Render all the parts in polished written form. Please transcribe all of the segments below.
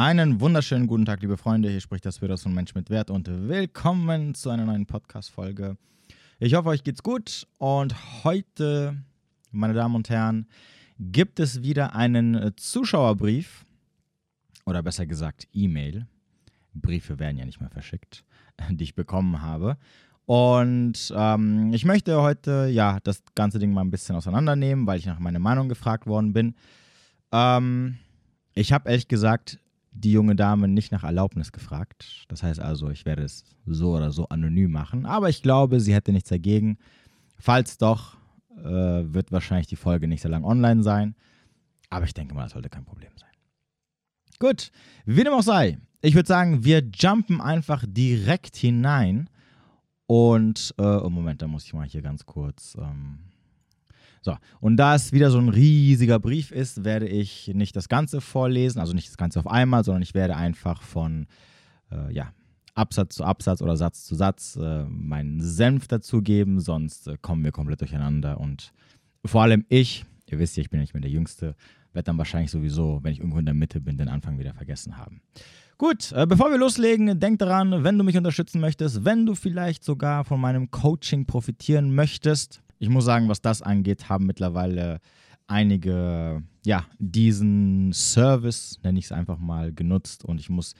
Einen wunderschönen guten Tag, liebe Freunde. Hier spricht das Wörter von Mensch mit Wert und willkommen zu einer neuen Podcast-Folge. Ich hoffe, euch geht's gut und heute, meine Damen und Herren, gibt es wieder einen Zuschauerbrief oder besser gesagt E-Mail. Briefe werden ja nicht mehr verschickt, die ich bekommen habe. Und ich möchte heute ja das ganze Ding mal ein bisschen auseinandernehmen, weil ich nach meiner Meinung gefragt worden bin. Ich habe ehrlich gesagt die junge Dame nicht nach Erlaubnis gefragt. Das heißt also, ich werde es so oder so anonym machen. Aber ich glaube, sie hätte nichts dagegen. Falls doch, wird wahrscheinlich die Folge nicht so lang online sein. Aber ich denke mal, das sollte kein Problem sein. Gut, wie dem auch sei. Ich würde sagen, wir jumpen einfach direkt hinein. Und, oh Moment, da muss ich mal hier ganz kurz... So, und da es wieder so ein riesiger Brief ist, werde ich nicht das Ganze vorlesen, also nicht das Ganze auf einmal, sondern ich werde einfach von Absatz zu Absatz oder Satz zu Satz meinen Senf dazugeben, sonst kommen wir komplett durcheinander. Und vor allem ich, ihr wisst ja, ich bin nicht mehr der Jüngste, werde dann wahrscheinlich sowieso, wenn ich irgendwo in der Mitte bin, den Anfang wieder vergessen haben. Gut, bevor wir loslegen, denk daran, wenn du mich unterstützen möchtest, wenn du vielleicht sogar von meinem Coaching profitieren möchtest. Ich muss sagen, was das angeht, haben mittlerweile einige, ja, diesen Service, nenne ich es einfach mal, genutzt. Und ich muss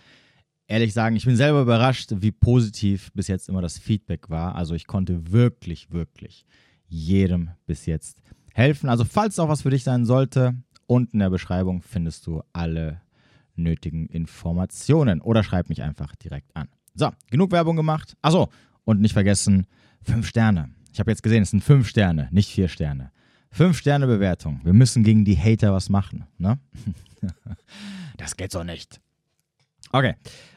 ehrlich sagen, ich bin selber überrascht, wie positiv bis jetzt immer das Feedback war. Also ich konnte wirklich, wirklich jedem bis jetzt helfen. Also falls auch was für dich sein sollte, unten in der Beschreibung findest du alle nötigen Informationen. Oder schreib mich einfach direkt an. So, genug Werbung gemacht. Achso, und nicht vergessen, 5 Sterne. Ich habe jetzt gesehen, es sind 5 Sterne, nicht 4 Sterne. 5 Sterne Bewertung. Wir müssen gegen die Hater was machen, ne? Das geht so nicht. Okay.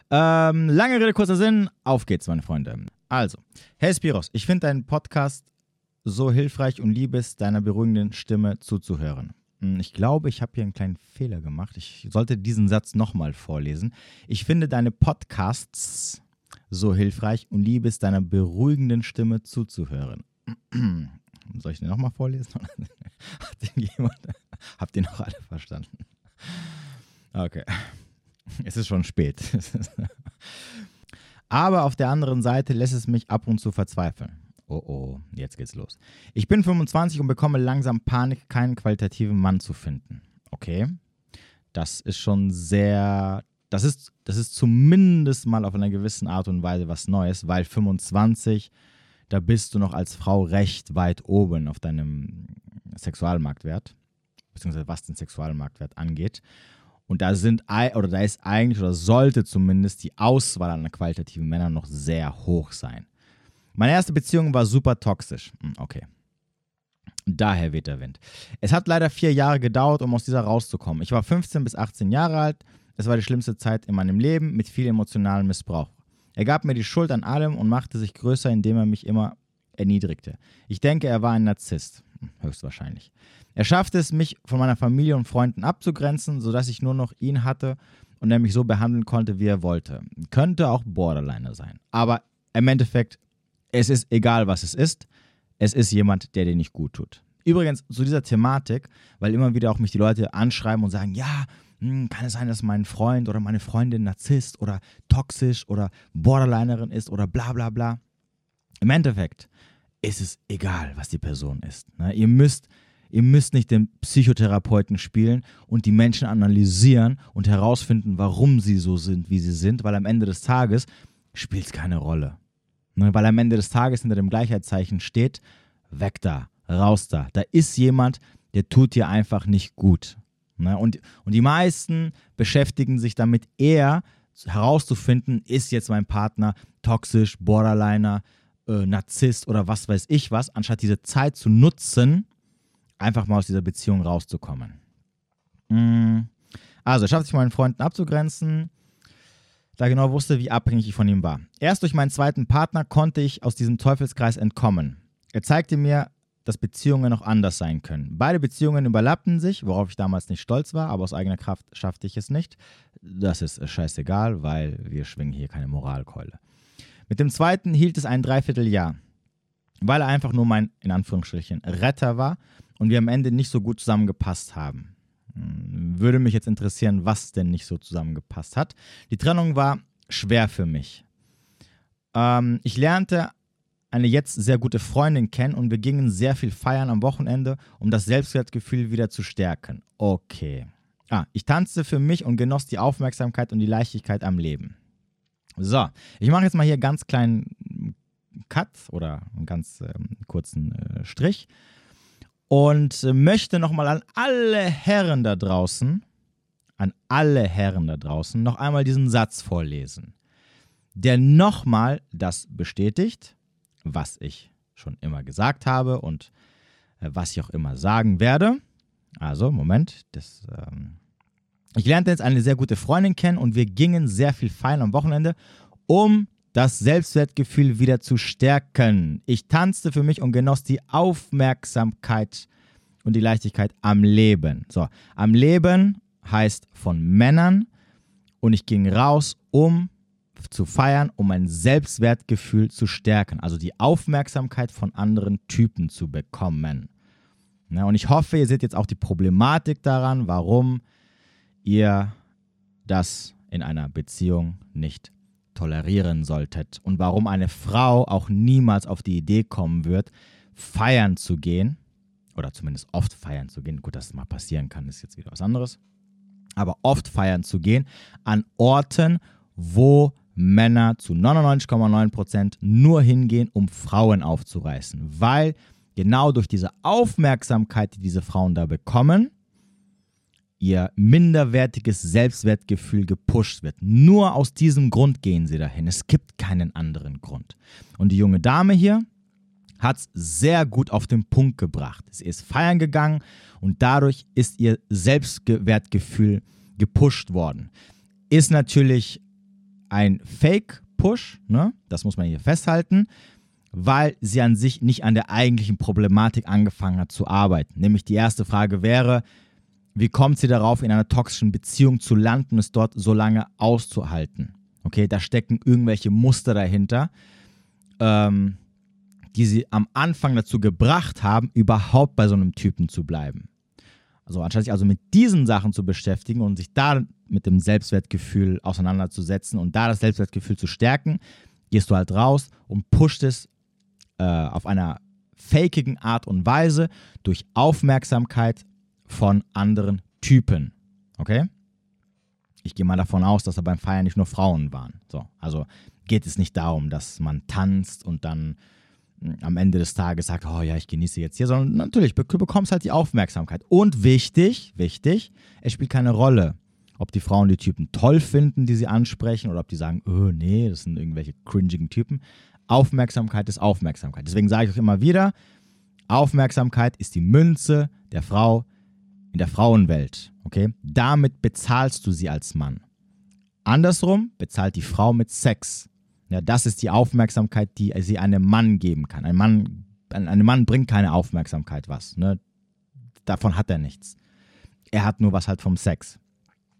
Lange Rede, kurzer Sinn. Auf geht's, meine Freunde. Also, hey Spiros, ich finde deinen Podcast so hilfreich und liebe es, deiner beruhigenden Stimme zuzuhören. Ich glaube, ich habe hier einen kleinen Fehler gemacht. Ich sollte diesen Satz nochmal vorlesen. Ich finde deine Podcasts so hilfreich und liebe es, deiner beruhigenden Stimme zuzuhören. Soll ich den nochmal vorlesen? Habt ihr noch alle verstanden? Okay. Es ist schon spät. Aber auf der anderen Seite lässt es mich ab und zu verzweifeln. Oh, jetzt geht's los. Ich bin 25 und bekomme langsam Panik, keinen qualitativen Mann zu finden. Okay. Das ist schon sehr... Das ist zumindest mal auf einer gewissen Art und Weise was Neues, weil 25, da bist du noch als Frau recht weit oben auf deinem Sexualmarktwert, beziehungsweise was den Sexualmarktwert angeht. Und da ist eigentlich oder sollte zumindest die Auswahl an qualitativen Männern noch sehr hoch sein. Meine erste Beziehung war super toxisch. Okay. Daher weht der Wind. Es hat leider 4 Jahre gedauert, um aus dieser rauszukommen. Ich war 15 bis 18 Jahre alt. Es war die schlimmste Zeit in meinem Leben mit viel emotionalem Missbrauch. Er gab mir die Schuld an allem und machte sich größer, indem er mich immer erniedrigte. Ich denke, er war ein Narzisst. Höchstwahrscheinlich. Er schaffte es, mich von meiner Familie und Freunden abzugrenzen, sodass ich nur noch ihn hatte und er mich so behandeln konnte, wie er wollte. Könnte auch Borderliner sein. Aber im Endeffekt, es ist egal, was es ist jemand, der dir nicht gut tut. Übrigens zu dieser Thematik, weil immer wieder auch mich die Leute anschreiben und sagen, ja, kann es sein, dass mein Freund oder meine Freundin Narzisst oder toxisch oder Borderlinerin ist oder bla bla bla. Im Endeffekt ist es egal, was die Person ist. Ihr müsst nicht den Psychotherapeuten spielen und die Menschen analysieren und herausfinden, warum sie so sind, wie sie sind, weil am Ende des Tages spielt es keine Rolle. Weil am Ende des Tages hinter dem Gleichheitszeichen steht, weg da, raus da. Da ist jemand, der tut dir einfach nicht gut. Und die meisten beschäftigen sich damit eher herauszufinden, ist jetzt mein Partner toxisch, Borderliner, Narzisst oder was weiß ich was, anstatt diese Zeit zu nutzen, einfach mal aus dieser Beziehung rauszukommen. Also, er schafft sich, meinen Freunden abzugrenzen, da genau wusste, wie abhängig ich von ihm war. Erst durch meinen zweiten Partner konnte ich aus diesem Teufelskreis entkommen. Er zeigte mir, dass Beziehungen noch anders sein können. Beide Beziehungen überlappten sich, worauf ich damals nicht stolz war, aber aus eigener Kraft schaffte ich es nicht. Das ist scheißegal, weil wir schwingen hier keine Moralkeule. Mit dem zweiten hielt es ein Dreivierteljahr, weil er einfach nur mein, in Anführungsstrichen, Retter war und wir am Ende nicht so gut zusammengepasst haben. Würde mich jetzt interessieren, was denn nicht so zusammengepasst hat. Die Trennung war schwer für mich. Ich lernte eine jetzt sehr gute Freundin kennen und wir gingen sehr viel feiern am Wochenende, um das Selbstwertgefühl wieder zu stärken. Okay. Ich tanzte für mich und genoss die Aufmerksamkeit und die Leichtigkeit am Leben. So, ich mache jetzt mal hier einen ganz kleinen Cut oder einen ganz kurzen Strich und möchte nochmal an alle Herren da draußen, noch einmal diesen Satz vorlesen, der nochmal das bestätigt, was ich schon immer gesagt habe und was ich auch immer sagen werde. Also, Moment, ich lernte jetzt eine sehr gute Freundin kennen und wir gingen sehr viel feiern am Wochenende, um das Selbstwertgefühl wieder zu stärken. Ich tanzte für mich und genoss die Aufmerksamkeit und die Leichtigkeit am Leben. So, am Leben heißt von Männern und ich ging raus, um zu feiern, um mein Selbstwertgefühl zu stärken. Also die Aufmerksamkeit von anderen Typen zu bekommen. Na, und ich hoffe, ihr seht jetzt auch die Problematik daran, warum ihr das in einer Beziehung nicht tolerieren solltet und warum eine Frau auch niemals auf die Idee kommen wird, feiern zu gehen oder zumindest oft feiern zu gehen. Gut, dass es mal passieren kann, ist jetzt wieder was anderes. Aber oft feiern zu gehen an Orten, wo Männer zu 99,9% nur hingehen, um Frauen aufzureißen, weil genau durch diese Aufmerksamkeit, die diese Frauen da bekommen, ihr minderwertiges Selbstwertgefühl gepusht wird. Nur aus diesem Grund gehen sie dahin. Es gibt keinen anderen Grund. Und die junge Dame hier hat es sehr gut auf den Punkt gebracht. Sie ist feiern gegangen und dadurch ist ihr Selbstwertgefühl gepusht worden. Ist natürlich ein Fake-Push, ne? Das muss man hier festhalten, weil sie an sich nicht an der eigentlichen Problematik angefangen hat zu arbeiten. Nämlich die erste Frage wäre, wie kommt sie darauf, in einer toxischen Beziehung zu landen und es dort so lange auszuhalten? Okay, da stecken irgendwelche Muster dahinter, die sie am Anfang dazu gebracht haben, überhaupt bei so einem Typen zu bleiben. Also anstatt sich also mit diesen Sachen zu beschäftigen und sich da mit dem Selbstwertgefühl auseinanderzusetzen und da das Selbstwertgefühl zu stärken, gehst du halt raus und pusht es auf einer fakigen Art und Weise durch Aufmerksamkeit von anderen Typen. Okay? Ich gehe mal davon aus, dass da beim Feiern nicht nur Frauen waren. So, also geht es nicht darum, dass man tanzt und dann am Ende des Tages sagt, oh ja, ich genieße jetzt hier, sondern natürlich, du bekommst halt die Aufmerksamkeit. Und wichtig, es spielt keine Rolle, ob die Frauen die Typen toll finden, die sie ansprechen, oder ob die sagen, oh nee, das sind irgendwelche cringigen Typen. Aufmerksamkeit ist Aufmerksamkeit. Deswegen sage ich euch immer wieder, Aufmerksamkeit ist die Münze der Frau in der Frauenwelt. Okay? Damit bezahlst du sie als Mann. Andersrum bezahlt die Frau mit Sex. Ja, das ist die Aufmerksamkeit, die sie einem Mann geben kann. Ein Mann bringt keine Aufmerksamkeit was. Ne? Davon hat er nichts. Er hat nur was halt vom Sex.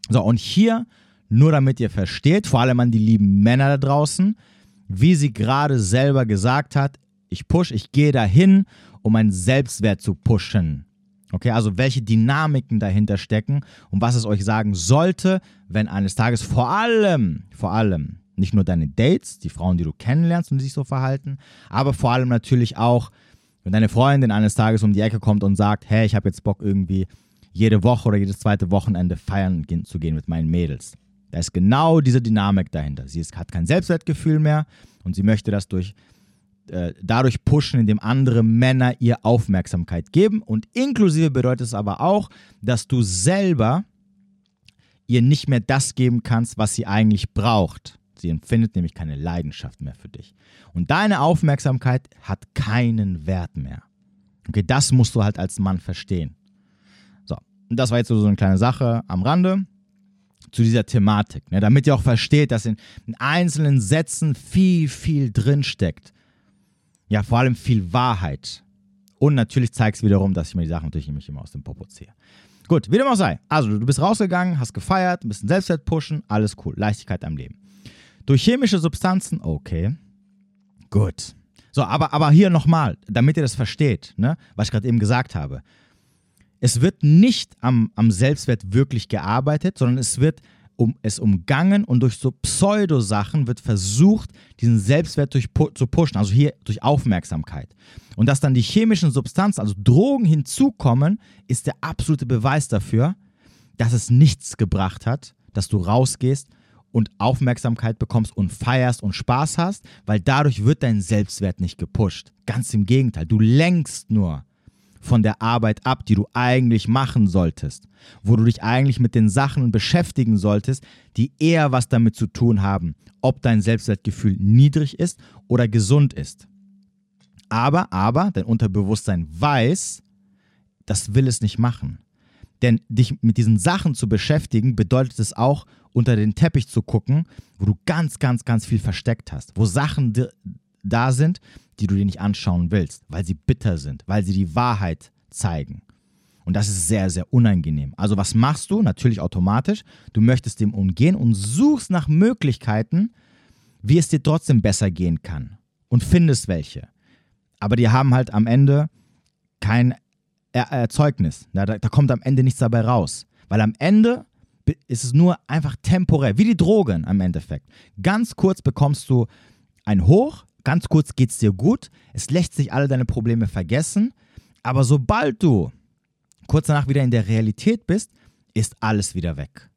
So, und hier, nur damit ihr versteht, vor allem an die lieben Männer da draußen, wie sie gerade selber gesagt hat, ich gehe dahin, um meinen Selbstwert zu pushen. Okay, also welche Dynamiken dahinter stecken und was es euch sagen sollte, wenn eines Tages vor allem nicht nur deine Dates, die Frauen, die du kennenlernst und die sich so verhalten, aber vor allem natürlich auch, wenn deine Freundin eines Tages um die Ecke kommt und sagt, hey, ich habe jetzt Bock irgendwie jede Woche oder jedes zweite Wochenende feiern zu gehen mit meinen Mädels. Da ist genau diese Dynamik dahinter. Sie hat kein Selbstwertgefühl mehr und sie möchte das dadurch pushen, indem andere Männer ihr Aufmerksamkeit geben. Und inklusive bedeutet es aber auch, dass du selber ihr nicht mehr das geben kannst, was sie eigentlich braucht. Sie empfindet nämlich keine Leidenschaft mehr für dich. Und deine Aufmerksamkeit hat keinen Wert mehr. Okay, das musst du halt als Mann verstehen. So, und das war jetzt so eine kleine Sache am Rande zu dieser Thematik, ne, damit ihr auch versteht, dass in einzelnen Sätzen viel, viel drinsteckt. Ja, vor allem viel Wahrheit. Und natürlich zeigt es wiederum, dass ich mir die Sachen natürlich nicht immer aus dem Popo ziehe. Gut, wie dem auch sei. Also, du bist rausgegangen, hast gefeiert, ein bisschen Selbstwert pushen, alles cool, Leichtigkeit am Leben. Durch chemische Substanzen, okay, gut. So, aber hier nochmal, damit ihr das versteht, ne, was ich gerade eben gesagt habe. Es wird nicht am Selbstwert wirklich gearbeitet, sondern es wird umgangen und durch so Pseudosachen wird versucht, diesen Selbstwert zu pushen, also hier durch Aufmerksamkeit. Und dass dann die chemischen Substanzen, also Drogen hinzukommen, ist der absolute Beweis dafür, dass es nichts gebracht hat, dass du rausgehst und Aufmerksamkeit bekommst und feierst und Spaß hast, weil dadurch wird dein Selbstwert nicht gepusht. Ganz im Gegenteil, du lenkst nur von der Arbeit ab, die du eigentlich machen solltest, wo du dich eigentlich mit den Sachen beschäftigen solltest, die eher was damit zu tun haben, ob dein Selbstwertgefühl niedrig ist oder gesund ist. Aber, dein Unterbewusstsein weiß, das will es nicht machen. Denn dich mit diesen Sachen zu beschäftigen, bedeutet es auch, unter den Teppich zu gucken, wo du ganz, ganz, ganz viel versteckt hast, wo Sachen da sind, die du dir nicht anschauen willst, weil sie bitter sind, weil sie die Wahrheit zeigen. Und das ist sehr, sehr unangenehm. Also was machst du? Natürlich automatisch. Du möchtest dem umgehen und suchst nach Möglichkeiten, wie es dir trotzdem besser gehen kann. Und findest welche. Aber die haben halt am Ende kein Erzeugnis. Da kommt am Ende nichts dabei raus. Weil am Ende ist es nur einfach temporär. Wie die Drogen im Endeffekt. Ganz kurz bekommst du ein Hoch. Ganz kurz geht es dir gut, es lässt sich alle deine Probleme vergessen, aber sobald du kurz danach wieder in der Realität bist, ist alles wieder weg.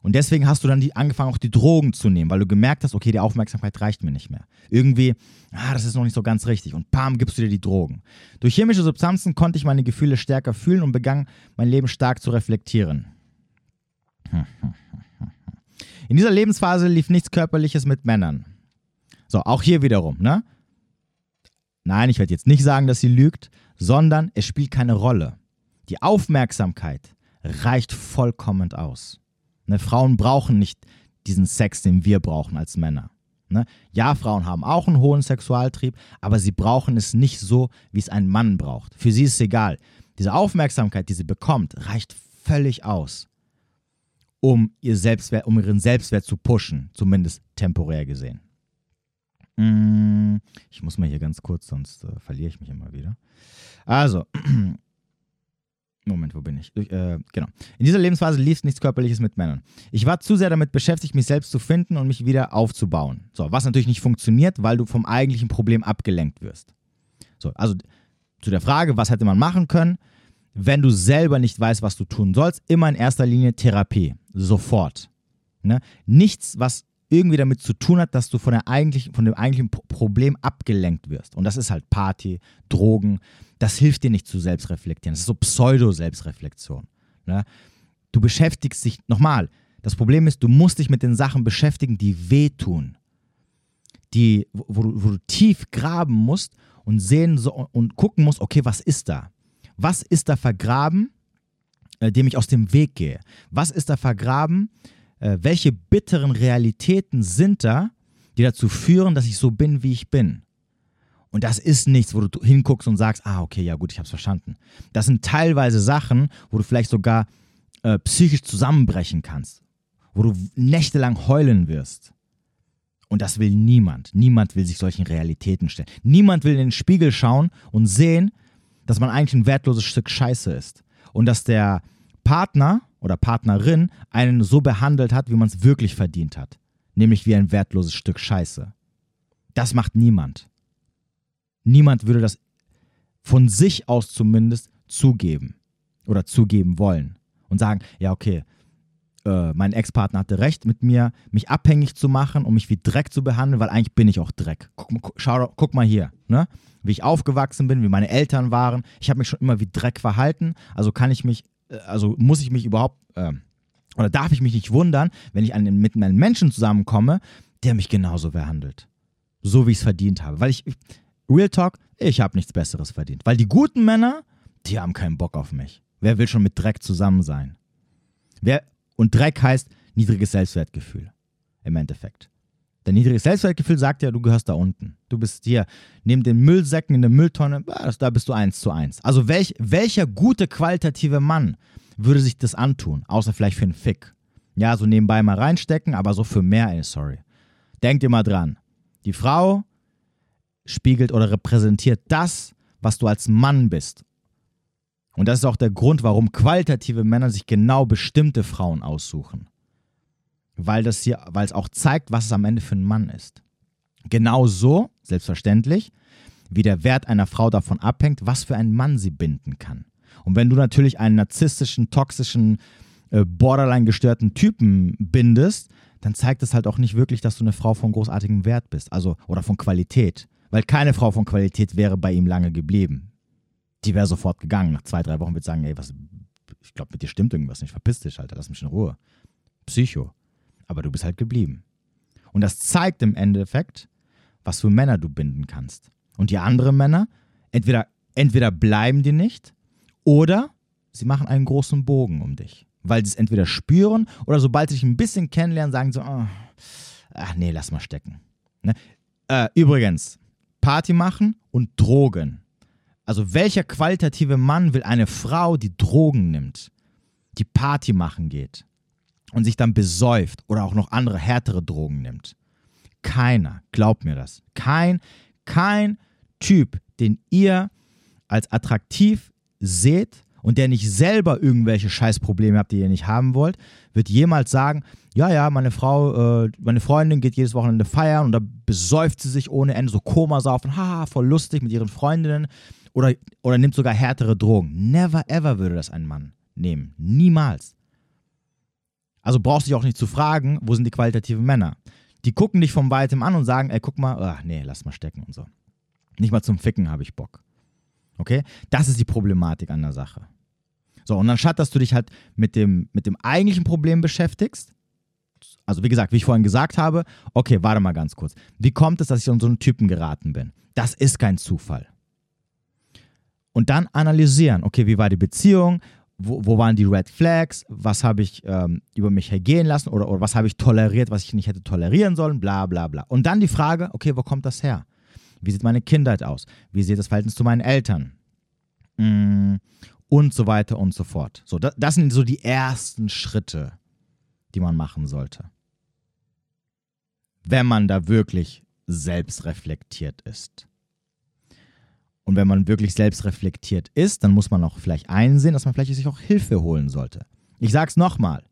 Und deswegen hast du dann angefangen, auch die Drogen zu nehmen, weil du gemerkt hast, okay, die Aufmerksamkeit reicht mir nicht mehr. Irgendwie, das ist noch nicht so ganz richtig und bam, gibst du dir die Drogen. Durch chemische Substanzen konnte ich meine Gefühle stärker fühlen und begann, mein Leben stark zu reflektieren. In dieser Lebensphase lief nichts Körperliches mit Männern. So, auch hier wiederum, ne? Nein, ich werde jetzt nicht sagen, dass sie lügt, sondern es spielt keine Rolle. Die Aufmerksamkeit reicht vollkommen aus. Ne? Frauen brauchen nicht diesen Sex, den wir brauchen als Männer. Ne? Ja, Frauen haben auch einen hohen Sexualtrieb, aber sie brauchen es nicht so, wie es ein Mann braucht. Für sie ist es egal. Diese Aufmerksamkeit, die sie bekommt, reicht völlig aus, um ihren Selbstwert zu pushen, zumindest temporär gesehen. Ich muss mal hier ganz kurz, sonst verliere ich mich immer wieder. Also, Moment, wo bin ich? Genau. In dieser Lebensphase lief nichts Körperliches mit Männern. Ich war zu sehr damit beschäftigt, mich selbst zu finden und mich wieder aufzubauen. So, was natürlich nicht funktioniert, weil du vom eigentlichen Problem abgelenkt wirst. So, also zu der Frage, was hätte man machen können, wenn du selber nicht weißt, was du tun sollst? Immer in erster Linie Therapie. Sofort. Ne? Nichts, was irgendwie damit zu tun hat, dass du von dem eigentlichen Problem abgelenkt wirst. Und das ist halt Party, Drogen, das hilft dir nicht zu selbstreflektieren. Das ist so Pseudo-Selbstreflexion. Ne? Du beschäftigst dich, nochmal, das Problem ist, du musst dich mit den Sachen beschäftigen, die wehtun, wo du tief graben musst und sehen und gucken musst, okay, was ist da? Was ist da vergraben, dem ich aus dem Weg gehe? Was ist da vergraben, welche bitteren Realitäten sind da, die dazu führen, dass ich so bin, wie ich bin? Und das ist nichts, wo du hinguckst und sagst, okay, ja gut, ich hab's verstanden. Das sind teilweise Sachen, wo du vielleicht sogar psychisch zusammenbrechen kannst, wo du nächtelang heulen wirst. Und das will niemand. Niemand will sich solchen Realitäten stellen. Niemand will in den Spiegel schauen und sehen, dass man eigentlich ein wertloses Stück Scheiße ist. Und dass der Partner oder Partnerin einen so behandelt hat, wie man es wirklich verdient hat. Nämlich wie ein wertloses Stück Scheiße. Das macht niemand. Niemand würde das von sich aus zumindest zugeben oder zugeben wollen und sagen, ja okay, mein Ex-Partner hatte recht mit mir, mich abhängig zu machen und mich wie Dreck zu behandeln, weil eigentlich bin ich auch Dreck. Guck mal hier, ne? Wie ich aufgewachsen bin, wie meine Eltern waren. Ich habe mich schon immer wie Dreck verhalten, also muss ich mich überhaupt oder darf ich mich nicht wundern, wenn ich mit einem Menschen zusammenkomme, der mich genauso behandelt. So wie ich es verdient habe. Weil Real Talk, ich habe nichts Besseres verdient. Weil die guten Männer, die haben keinen Bock auf mich. Wer will schon mit Dreck zusammen sein? Und Dreck heißt niedriges Selbstwertgefühl. Im Endeffekt. Dein niedriges Selbstwertgefühl sagt ja, du gehörst da unten. Du bist hier, neben den Müllsäcken in der Mülltonne, da bist du 1:1. Also welcher gute, qualitative Mann würde sich das antun? Außer vielleicht für einen Fick. Ja, so nebenbei mal reinstecken, aber so für mehr, sorry. Denkt immer dran. Die Frau spiegelt oder repräsentiert das, was du als Mann bist. Und das ist auch der Grund, warum qualitative Männer sich genau bestimmte Frauen aussuchen. Weil es auch zeigt, was es am Ende für ein Mann ist. Genauso, selbstverständlich, wie der Wert einer Frau davon abhängt, was für einen Mann sie binden kann. Und wenn du natürlich einen narzisstischen, toxischen, borderline-gestörten Typen bindest, dann zeigt es halt auch nicht wirklich, dass du eine Frau von großartigem Wert bist, also oder von Qualität. Weil keine Frau von Qualität wäre bei ihm lange geblieben. Die wäre sofort gegangen. Nach 2, 3 Wochen würde ich sagen, ey, was, ich glaube, mit dir stimmt irgendwas nicht. Verpiss dich, Alter, lass mich in Ruhe. Psycho. Aber du bist halt geblieben. Und das zeigt im Endeffekt, was für Männer du binden kannst. Und die anderen Männer, entweder bleiben die nicht oder sie machen einen großen Bogen um dich. Weil sie es entweder spüren oder sobald sie dich ein bisschen kennenlernen, sagen so, oh, ach nee, lass mal stecken. Ne? Übrigens, Party machen und Drogen. Also welcher qualitative Mann will eine Frau, die Drogen nimmt, die Party machen geht und sich dann besäuft oder auch noch andere härtere Drogen nimmt? Keiner, glaubt mir das. Kein Typ, den ihr als attraktiv seht und der nicht selber irgendwelche Scheißprobleme habt, die ihr nicht haben wollt, wird jemals sagen, ja, meine Freundin geht jedes Wochenende feiern und da besäuft sie sich ohne Ende, so Komasaufen, haha, voll lustig mit ihren Freundinnen oder nimmt sogar härtere Drogen. Never ever würde das ein Mann nehmen. Niemals. Also brauchst du dich auch nicht zu fragen, wo sind die qualitativen Männer? Die gucken dich von Weitem an und sagen, ey, guck mal, ach nee, lass mal stecken und so. Nicht mal zum Ficken habe ich Bock. Okay? Das ist die Problematik an der Sache. So, und anstatt, dass du dich halt mit dem eigentlichen Problem beschäftigst, also wie gesagt, wie ich vorhin gesagt habe, okay, warte mal ganz kurz. Wie kommt es, dass ich an so einen Typen geraten bin? Das ist kein Zufall. Und dann analysieren, okay, wie war die Beziehung? Wo waren die Red Flags, was habe ich über mich hergehen lassen oder was habe ich toleriert, was ich nicht hätte tolerieren sollen, bla bla bla. Und dann die Frage, okay, wo kommt das her? Wie sieht meine Kindheit aus? Wie sieht das Verhältnis zu meinen Eltern? Und so weiter und so fort. So, das sind so die ersten Schritte, die man machen sollte. Wenn man da wirklich selbstreflektiert ist. Und wenn man wirklich selbst reflektiert ist, dann muss man auch vielleicht einsehen, dass man vielleicht sich auch Hilfe holen sollte. Ich sag's nochmal,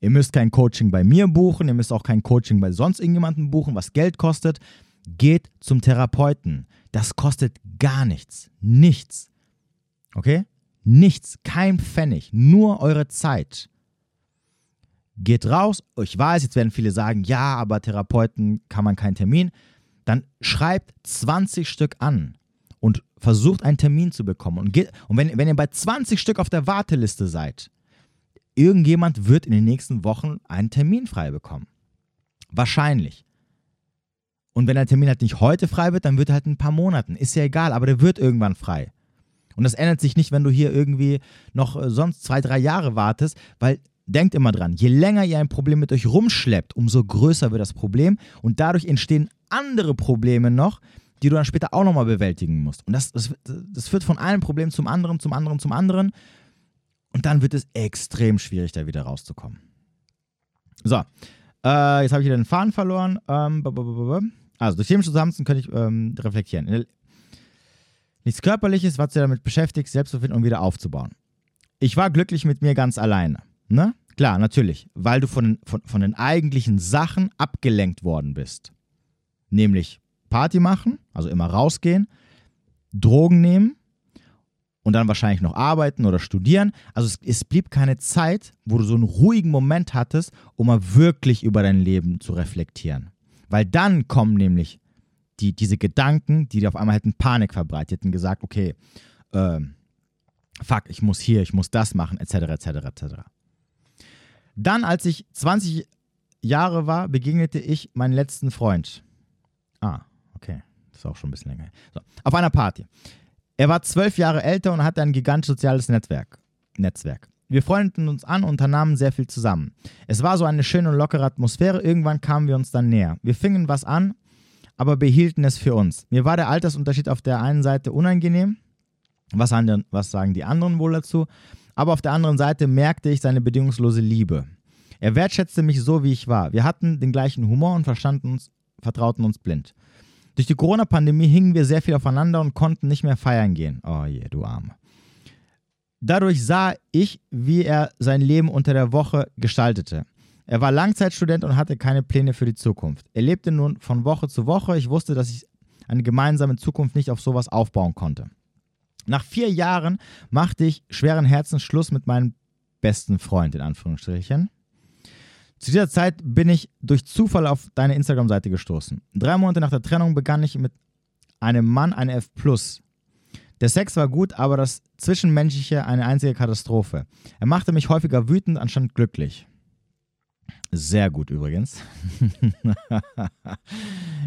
ihr müsst kein Coaching bei mir buchen, ihr müsst auch kein Coaching bei sonst irgendjemandem buchen, was Geld kostet. Geht zum Therapeuten. Das kostet gar nichts. Nichts. Okay? Nichts. Kein Pfennig. Nur eure Zeit. Geht raus. Ich weiß, jetzt werden viele sagen, ja, aber Therapeuten kann man keinen Termin. Dann schreibt 20 Stück an. Und versucht, einen Termin zu bekommen. Und wenn ihr bei 20 Stück auf der Warteliste seid, irgendjemand wird in den nächsten Wochen einen Termin frei bekommen. Wahrscheinlich. Und wenn der Termin halt nicht heute frei wird, dann wird er halt in ein paar Monaten. Ist ja egal, aber der wird irgendwann frei. Und das ändert sich nicht, wenn du hier irgendwie noch sonst 2, 3 Jahre wartest, weil denkt immer dran, je länger ihr ein Problem mit euch rumschleppt, umso größer wird das Problem und dadurch entstehen andere Probleme noch, die du dann später auch nochmal bewältigen musst. Und das führt von einem Problem zum anderen. Und dann wird es extrem schwierig, da wieder rauszukommen. So, jetzt habe ich wieder den Faden verloren. Also, durch chemische Zusammensetzung könnte ich reflektieren. Nichts Körperliches, was du damit beschäftigst, selbst zu finden und wieder aufzubauen. Ich war glücklich mit mir ganz alleine. Ne? Klar, natürlich, weil du von den eigentlichen Sachen abgelenkt worden bist. Nämlich Party machen, also immer rausgehen, Drogen nehmen und dann wahrscheinlich noch arbeiten oder studieren. Also es blieb keine Zeit, wo du so einen ruhigen Moment hattest, um mal wirklich über dein Leben zu reflektieren. Weil dann kommen nämlich diese Gedanken, die dir auf einmal hätten Panik verbreitet und gesagt, okay, fuck, ich muss hier, ich muss das machen, etc., etc., etc. Dann, als ich 20 Jahre war, begegnete ich meinen letzten Freund. Okay, das ist auch schon ein bisschen länger her. So, auf einer Party. Er war 12 Jahre älter und hatte ein gigantisches soziales Netzwerk. Wir freundeten uns an und unternahmen sehr viel zusammen. Es war so eine schöne und lockere Atmosphäre. Irgendwann kamen wir uns dann näher. Wir fingen was an, aber behielten es für uns. Mir war der Altersunterschied auf der einen Seite unangenehm. Was sagen die anderen wohl dazu? Aber auf der anderen Seite merkte ich seine bedingungslose Liebe. Er wertschätzte mich so, wie ich war. Wir hatten den gleichen Humor und vertrauten uns blind. Durch die Corona-Pandemie hingen wir sehr viel aufeinander und konnten nicht mehr feiern gehen. Oh je, du Arme. Dadurch sah ich, wie er sein Leben unter der Woche gestaltete. Er war Langzeitstudent und hatte keine Pläne für die Zukunft. Er lebte nun von Woche zu Woche. Ich wusste, dass ich eine gemeinsame Zukunft nicht auf sowas aufbauen konnte. Nach 4 Jahren machte ich schweren Herzens Schluss mit meinem besten Freund, in Anführungsstrichen. Zu dieser Zeit bin ich durch Zufall auf deine Instagram-Seite gestoßen. 3 Monate nach der Trennung begann ich mit einem Mann eine F+. Der Sex war gut, aber das Zwischenmenschliche eine einzige Katastrophe. Er machte mich häufiger wütend, anstatt glücklich. Sehr gut übrigens.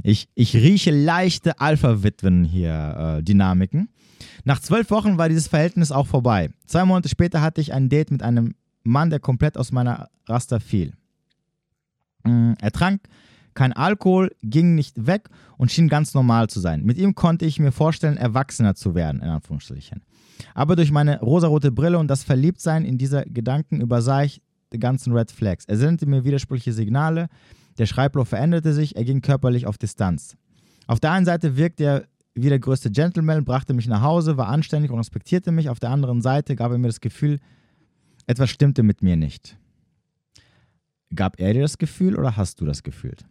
Ich rieche leichte Alpha-Witwen hier, Dynamiken. Nach 12 Wochen war dieses Verhältnis auch vorbei. 2 Monate später hatte ich ein Date mit einem Mann, der komplett aus meiner Raster fiel. Er trank kein Alkohol, ging nicht weg und schien ganz normal zu sein. Mit ihm konnte ich mir vorstellen, erwachsener zu werden, in Anführungsstrichen. Aber durch meine rosarote Brille und das Verliebtsein in diese Gedanken übersah ich die ganzen Red Flags. Er sendete mir widersprüchliche Signale, der Schreiblauf veränderte sich, er ging körperlich auf Distanz. Auf der einen Seite wirkte er wie der größte Gentleman, brachte mich nach Hause, war anständig und respektierte mich. Auf der anderen Seite gab er mir das Gefühl, etwas stimmte mit mir nicht. Gab er dir das Gefühl oder hast du das gefühlt?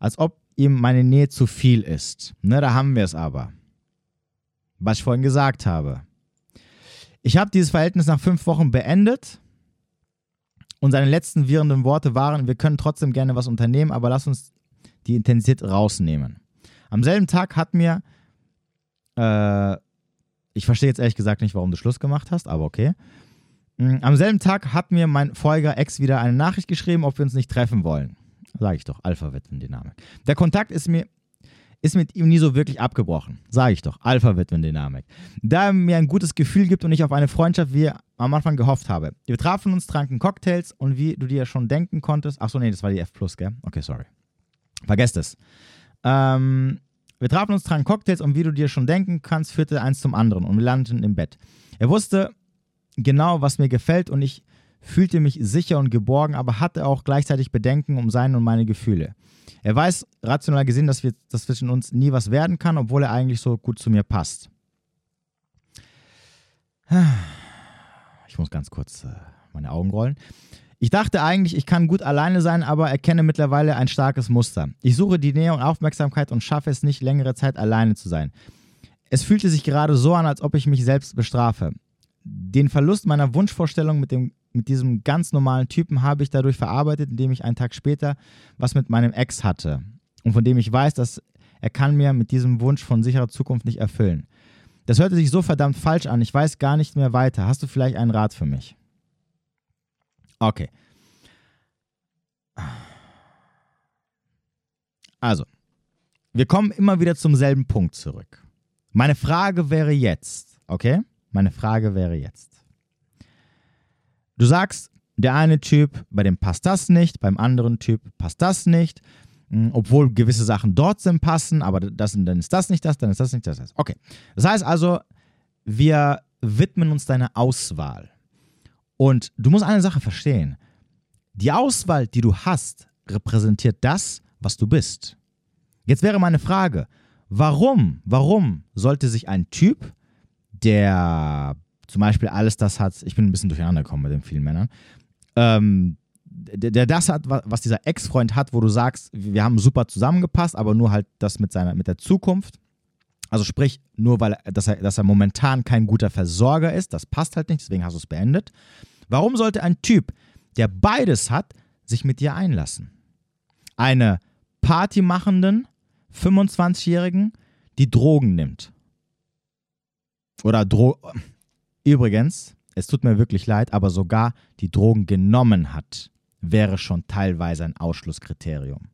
Als ob ihm meine Nähe zu viel ist. Ne, da haben wir es aber. Was ich vorhin gesagt habe. Ich habe dieses Verhältnis nach 5 Wochen beendet und seine letzten wirrenden Worte waren, wir können trotzdem gerne was unternehmen, aber lass uns die Intensität rausnehmen. Am selben Tag hat mir, ich verstehe jetzt ehrlich gesagt nicht, warum du Schluss gemacht hast, aber okay. Am selben Tag hat mir mein voriger Ex wieder eine Nachricht geschrieben, ob wir uns nicht treffen wollen. Sage ich doch, Alpha-Witwen-Dynamik. Der Kontakt ist mit ihm nie so wirklich abgebrochen. Sage ich doch, Alpha-Witwen-Dynamik. Da er mir ein gutes Gefühl gibt und ich auf eine Freundschaft, wie am Anfang gehofft habe. Wir trafen uns, tranken Cocktails und wie du dir schon denken konntest... Achso, nee, das war die F+, gell? Okay, sorry. Vergesst es. Wir trafen uns, tranken Cocktails und wie du dir schon denken kannst, führte eins zum anderen und wir landeten im Bett. Er wusste genau, was mir gefällt und ich fühlte mich sicher und geborgen, aber hatte auch gleichzeitig Bedenken um seine und meine Gefühle. Er weiß rational gesehen, dass zwischen uns nie was werden kann, obwohl er eigentlich so gut zu mir passt. Ich muss ganz kurz meine Augen rollen. Ich dachte eigentlich, ich kann gut alleine sein, aber erkenne mittlerweile ein starkes Muster. Ich suche die Nähe und Aufmerksamkeit und schaffe es nicht, längere Zeit alleine zu sein. Es fühlte sich gerade so an, als ob ich mich selbst bestrafe. Den Verlust meiner Wunschvorstellung mit diesem ganz normalen Typen habe ich dadurch verarbeitet, indem ich einen Tag später was mit meinem Ex hatte und von dem ich weiß, dass er kann mir mit diesem Wunsch von sicherer Zukunft nicht erfüllen. Das hörte sich so verdammt falsch an, ich weiß gar nicht mehr weiter. Hast du vielleicht einen Rat für mich? Okay. Also, wir kommen immer wieder zum selben Punkt zurück. Meine Frage wäre jetzt, okay? Du sagst, der eine Typ, bei dem passt das nicht, beim anderen Typ passt das nicht, obwohl gewisse Sachen dort sind, passen, aber das, dann ist das nicht das, dann ist das nicht das. Okay, das heißt also, wir widmen uns deiner Auswahl. Und du musst eine Sache verstehen. Die Auswahl, die du hast, repräsentiert das, was du bist. Jetzt wäre meine Frage, warum sollte sich ein Typ, der zum Beispiel alles das hat, ich bin ein bisschen durcheinander gekommen mit den vielen Männern, der das hat, was dieser Ex-Freund hat, wo du sagst, wir haben super zusammengepasst, aber nur halt das mit der Zukunft, also sprich, nur weil dass er momentan kein guter Versorger ist, das passt halt nicht, deswegen hast du es beendet. Warum sollte ein Typ, der beides hat, sich mit dir einlassen? Eine partymachenden 25-Jährigen, die Drogen nimmt. Übrigens, es tut mir wirklich leid, aber sogar die Drogen genommen hat, wäre schon teilweise ein Ausschlusskriterium.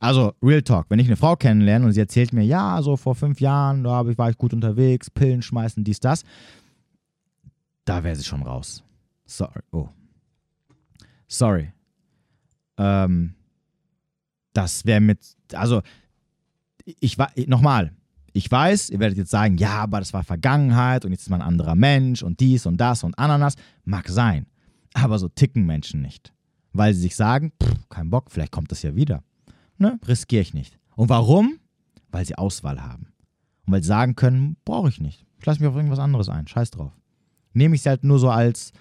Also, Real Talk, wenn ich eine Frau kennenlerne und sie erzählt mir, ja, so vor 5 Jahren, da war ich gut unterwegs, Pillen schmeißen, dies, das, da wäre sie schon raus. Sorry. Das wäre ich weiß, ihr werdet jetzt sagen, ja, aber das war Vergangenheit und jetzt ist man ein anderer Mensch und dies und das und Ananas. Mag sein, aber so ticken Menschen nicht, weil sie sich sagen, kein Bock, vielleicht kommt das ja wieder. Ne? Riskiere ich nicht. Und warum? Weil sie Auswahl haben. Und weil sie sagen können, brauche ich nicht. Ich lasse mich auf irgendwas anderes ein, scheiß drauf. nehme ich es halt nur so als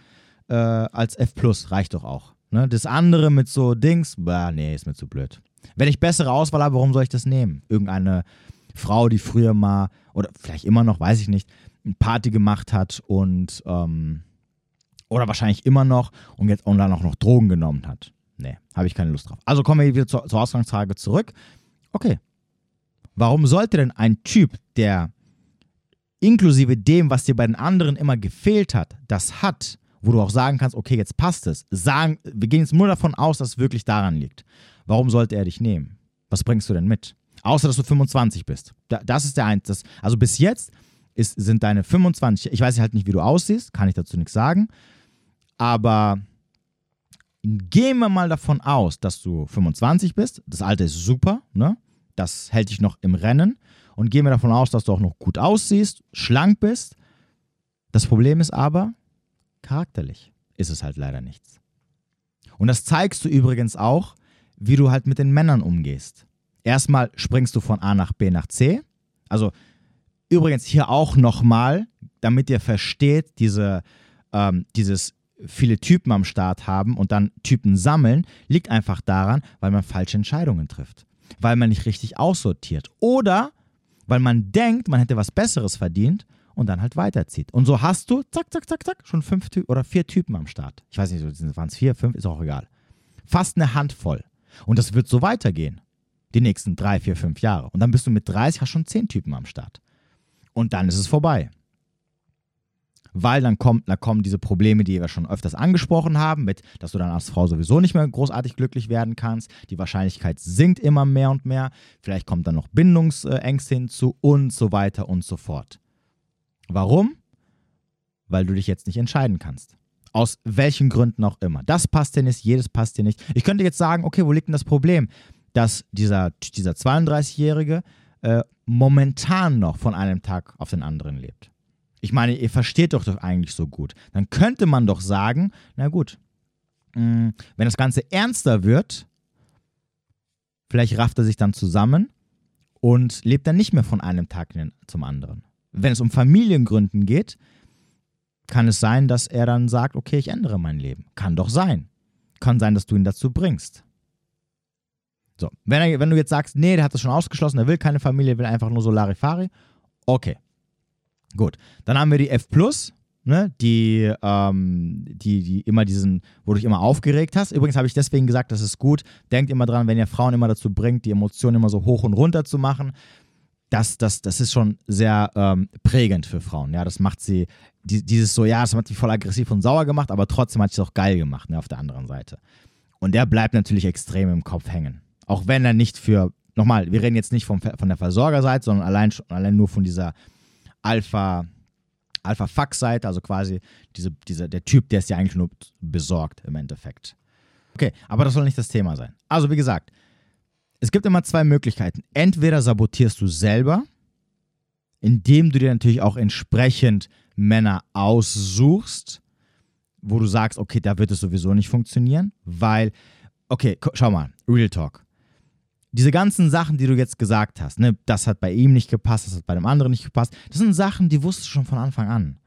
F+, reicht doch auch. Ne? Das andere mit so Dings, bah, nee, ist mir zu blöd. Wenn ich bessere Auswahl habe, warum soll ich das nehmen? Irgendeine Frau, die früher mal, oder vielleicht immer noch, weiß ich nicht, eine Party gemacht hat und, oder wahrscheinlich immer noch und jetzt online auch noch Drogen genommen hat. Nee, habe ich keine Lust drauf. Also kommen wir wieder zur Ausgangsfrage zurück. Okay, warum sollte denn ein Typ, der inklusive dem, was dir bei den anderen immer gefehlt hat, das hat, wo du auch sagen kannst, okay, jetzt passt es, sagen, wir gehen jetzt nur davon aus, dass es wirklich daran liegt. Warum sollte er dich nehmen? Was bringst du denn mit? Außer, dass du 25 bist. Das ist der Einzige. Also bis jetzt sind deine 25, ich weiß halt nicht, wie du aussiehst, kann ich dazu nichts sagen, aber gehen wir mal davon aus, dass du 25 bist, das Alter ist super, ne? Das hält dich noch im Rennen und gehen wir davon aus, dass du auch noch gut aussiehst, schlank bist. Das Problem ist aber, charakterlich ist es halt leider nichts. Und das zeigst du übrigens auch, wie du halt mit den Männern umgehst. Erstmal springst du von A nach B nach C. Also übrigens hier auch nochmal, damit ihr versteht, dieses viele Typen am Start haben und dann Typen sammeln, liegt einfach daran, weil man falsche Entscheidungen trifft. Weil man nicht richtig aussortiert. Oder weil man denkt, man hätte was Besseres verdient und dann halt weiterzieht. Und so hast du, zack, zack, zack, zack, schon 5 oder 4 Typen am Start. Ich weiß nicht, waren es 4, 5, ist auch egal. Fast eine Handvoll. Und das wird so weitergehen. Die nächsten 3, 4, 5 Jahre. Und dann bist du mit 30, hast schon 10 Typen am Start. Und dann ist es vorbei. Weil dann kommen diese Probleme, die wir schon öfters angesprochen haben, mit, dass du dann als Frau sowieso nicht mehr großartig glücklich werden kannst, die Wahrscheinlichkeit sinkt immer mehr und mehr, vielleicht kommt dann noch Bindungsängste hinzu und so weiter und so fort. Warum? Weil du dich jetzt nicht entscheiden kannst. Aus welchen Gründen auch immer. Das passt dir nicht, jedes passt dir nicht. Ich könnte jetzt sagen, okay, wo liegt denn das Problem? Dass dieser 32-Jährige momentan noch von einem Tag auf den anderen lebt. Ich meine, ihr versteht doch eigentlich so gut. Dann könnte man doch sagen, na gut, wenn das Ganze ernster wird, vielleicht rafft er sich dann zusammen und lebt dann nicht mehr von einem Tag zum anderen. Wenn es um Familiengründen geht, kann es sein, dass er dann sagt, okay, ich ändere mein Leben. Kann doch sein. Kann sein, dass du ihn dazu bringst. So, wenn du jetzt sagst, nee, der hat das schon ausgeschlossen, der will keine Familie, will einfach nur so Larifari, okay. Gut, dann haben wir die F+, ne, die immer diesen, wo du dich immer aufgeregt hast. Übrigens habe ich deswegen gesagt, das ist gut. Denkt immer dran, wenn ihr Frauen immer dazu bringt, die Emotionen immer so hoch und runter zu machen, das ist schon sehr prägend für Frauen. Ja, das macht sie, dieses so, ja, das hat mich voll aggressiv und sauer gemacht, aber trotzdem hat sie es auch geil gemacht, ne, auf der anderen Seite. Und der bleibt natürlich extrem im Kopf hängen. Auch wenn er nicht für, nochmal, wir reden jetzt nicht von der Versorgerseite, sondern allein nur von dieser Alpha-Fuck-Seite, also quasi der Typ, der ist ja eigentlich nur besorgt im Endeffekt. Okay, aber das soll nicht das Thema sein. Also wie gesagt, es gibt immer 2 Möglichkeiten. Entweder sabotierst du selber, indem du dir natürlich auch entsprechend Männer aussuchst, wo du sagst, okay, da wird es sowieso nicht funktionieren, weil, okay, schau mal, Real Talk. Diese ganzen Sachen, die du jetzt gesagt hast, ne, das hat bei ihm nicht gepasst, das hat bei dem anderen nicht gepasst, das sind Sachen, die wusstest du schon von Anfang an.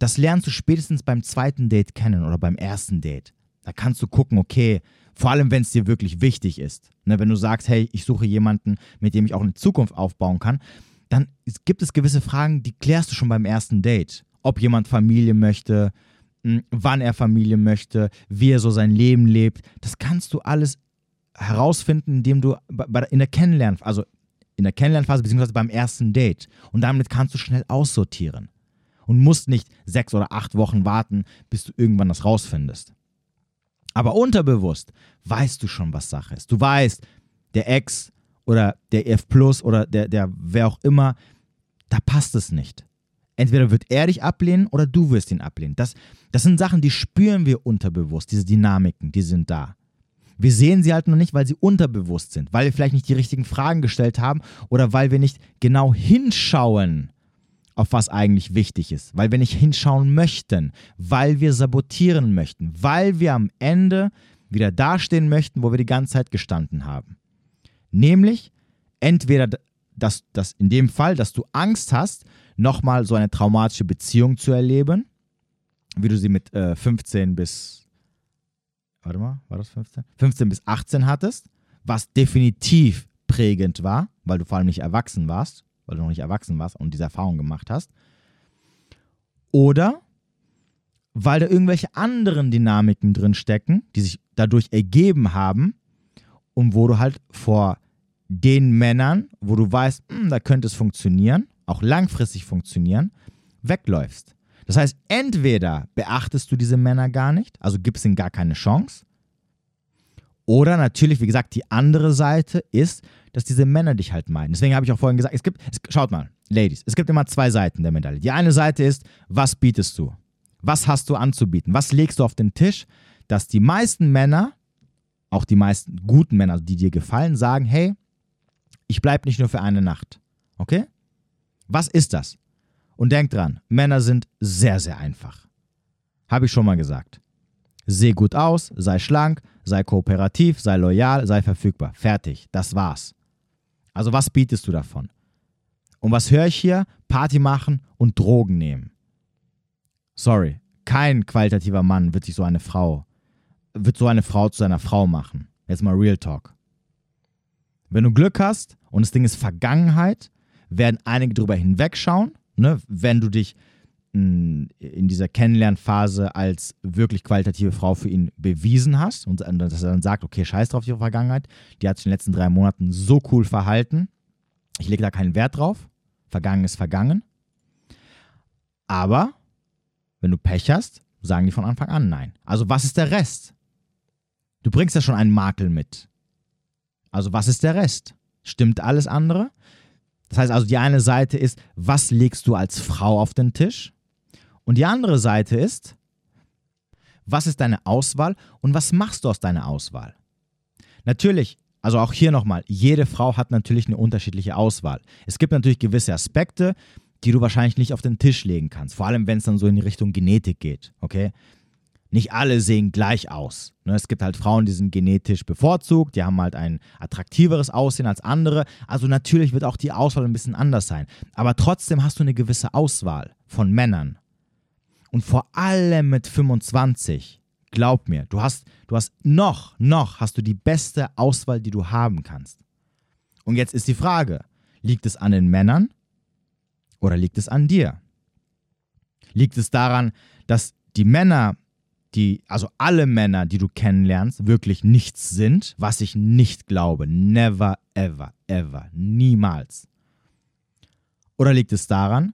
Das lernst du spätestens beim 2. Date kennen oder beim ersten Date. Da kannst du gucken, okay, vor allem, wenn es dir wirklich wichtig ist. Ne, wenn du sagst, hey, ich suche jemanden, mit dem ich auch eine Zukunft aufbauen kann, dann gibt es gewisse Fragen, die klärst du schon beim ersten Date. Ob jemand Familie möchte, wann er Familie möchte, wie er so sein Leben lebt, das kannst du alles herausfinden, indem du in der Kennenlernphase beziehungsweise beim ersten Date. Und damit kannst du schnell aussortieren. Und musst nicht 6 oder 8 Wochen warten, bis du irgendwann das rausfindest. Aber unterbewusst weißt du schon, was Sache ist. Du weißt, der Ex oder der F+ oder der wer auch immer, da passt es nicht. Entweder wird er dich ablehnen oder du wirst ihn ablehnen. Das sind Sachen, die spüren wir unterbewusst. Diese Dynamiken, die sind da. Wir sehen sie halt noch nicht, weil sie unterbewusst sind, weil wir vielleicht nicht die richtigen Fragen gestellt haben oder weil wir nicht genau hinschauen, auf was eigentlich wichtig ist, weil wir nicht hinschauen möchten, weil wir sabotieren möchten, weil wir am Ende wieder dastehen möchten, wo wir die ganze Zeit gestanden haben. Nämlich entweder, dass in dem Fall, dass du Angst hast, nochmal so eine traumatische Beziehung zu erleben, wie du sie mit 15 bis, warte mal, war das 15? 15 bis 18 hattest, was definitiv prägend war, weil du vor allem nicht erwachsen warst, weil du noch nicht erwachsen warst und diese Erfahrung gemacht hast. Oder weil da irgendwelche anderen Dynamiken drin stecken, die sich dadurch ergeben haben und wo du halt vor den Männern, wo du weißt, da könnte es funktionieren, auch langfristig funktionieren, wegläufst. Das heißt, entweder beachtest du diese Männer gar nicht, also gibst ihnen gar keine Chance, oder natürlich, wie gesagt, die andere Seite ist, dass diese Männer dich halt meiden. Deswegen habe ich auch vorhin gesagt, schaut mal, Ladies, es gibt immer zwei Seiten der Medaille. Die eine Seite ist, was bietest du? Was hast du anzubieten? Was legst du auf den Tisch, dass die meisten Männer, auch die meisten guten Männer, die dir gefallen, sagen, hey, ich bleibe nicht nur für eine Nacht. Okay? Was ist das? Und denk dran, Männer sind sehr, sehr einfach. Habe ich schon mal gesagt. Seh gut aus, sei schlank, sei kooperativ, sei loyal, sei verfügbar. Fertig, das war's. Also was bietest du davon? Und was höre ich hier? Party machen und Drogen nehmen. Sorry, kein qualitativer Mann wird so eine Frau zu seiner Frau machen. Jetzt mal Real Talk. Wenn du Glück hast und das Ding ist Vergangenheit, werden einige drüber hinwegschauen, ne? Wenn du dich in dieser Kennenlernphase als wirklich qualitative Frau für ihn bewiesen hast und dass er dann sagt, okay, scheiß drauf, die Vergangenheit, die hat sich in den letzten 3 Monaten so cool verhalten, ich lege da keinen Wert drauf, vergangen ist vergangen. Aber wenn du Pech hast, sagen die von Anfang an nein. Also was ist der Rest? Du bringst ja schon einen Makel mit. Also was ist der Rest? Stimmt alles andere? Das heißt also, die eine Seite ist, was legst du als Frau auf den Tisch? Und die andere Seite ist, was ist deine Auswahl und was machst du aus deiner Auswahl? Natürlich, also auch hier nochmal, jede Frau hat natürlich eine unterschiedliche Auswahl. Es gibt natürlich gewisse Aspekte, die du wahrscheinlich nicht auf den Tisch legen kannst. Vor allem, wenn es dann so in die Richtung Genetik geht, okay? Nicht alle sehen gleich aus. Es gibt halt Frauen, die sind genetisch bevorzugt, die haben halt ein attraktiveres Aussehen als andere. Also natürlich wird auch die Auswahl ein bisschen anders sein. Aber trotzdem hast du eine gewisse Auswahl von Männern. Und vor allem mit 25, glaub mir, du hast hast du die beste Auswahl, die du haben kannst. Und jetzt ist die Frage, liegt es an den Männern oder liegt es an dir? Liegt es daran, dass die Männer, also alle Männer, die du kennenlernst, wirklich nichts sind, was ich nicht glaube. Never, ever, ever. Niemals. Oder liegt es daran,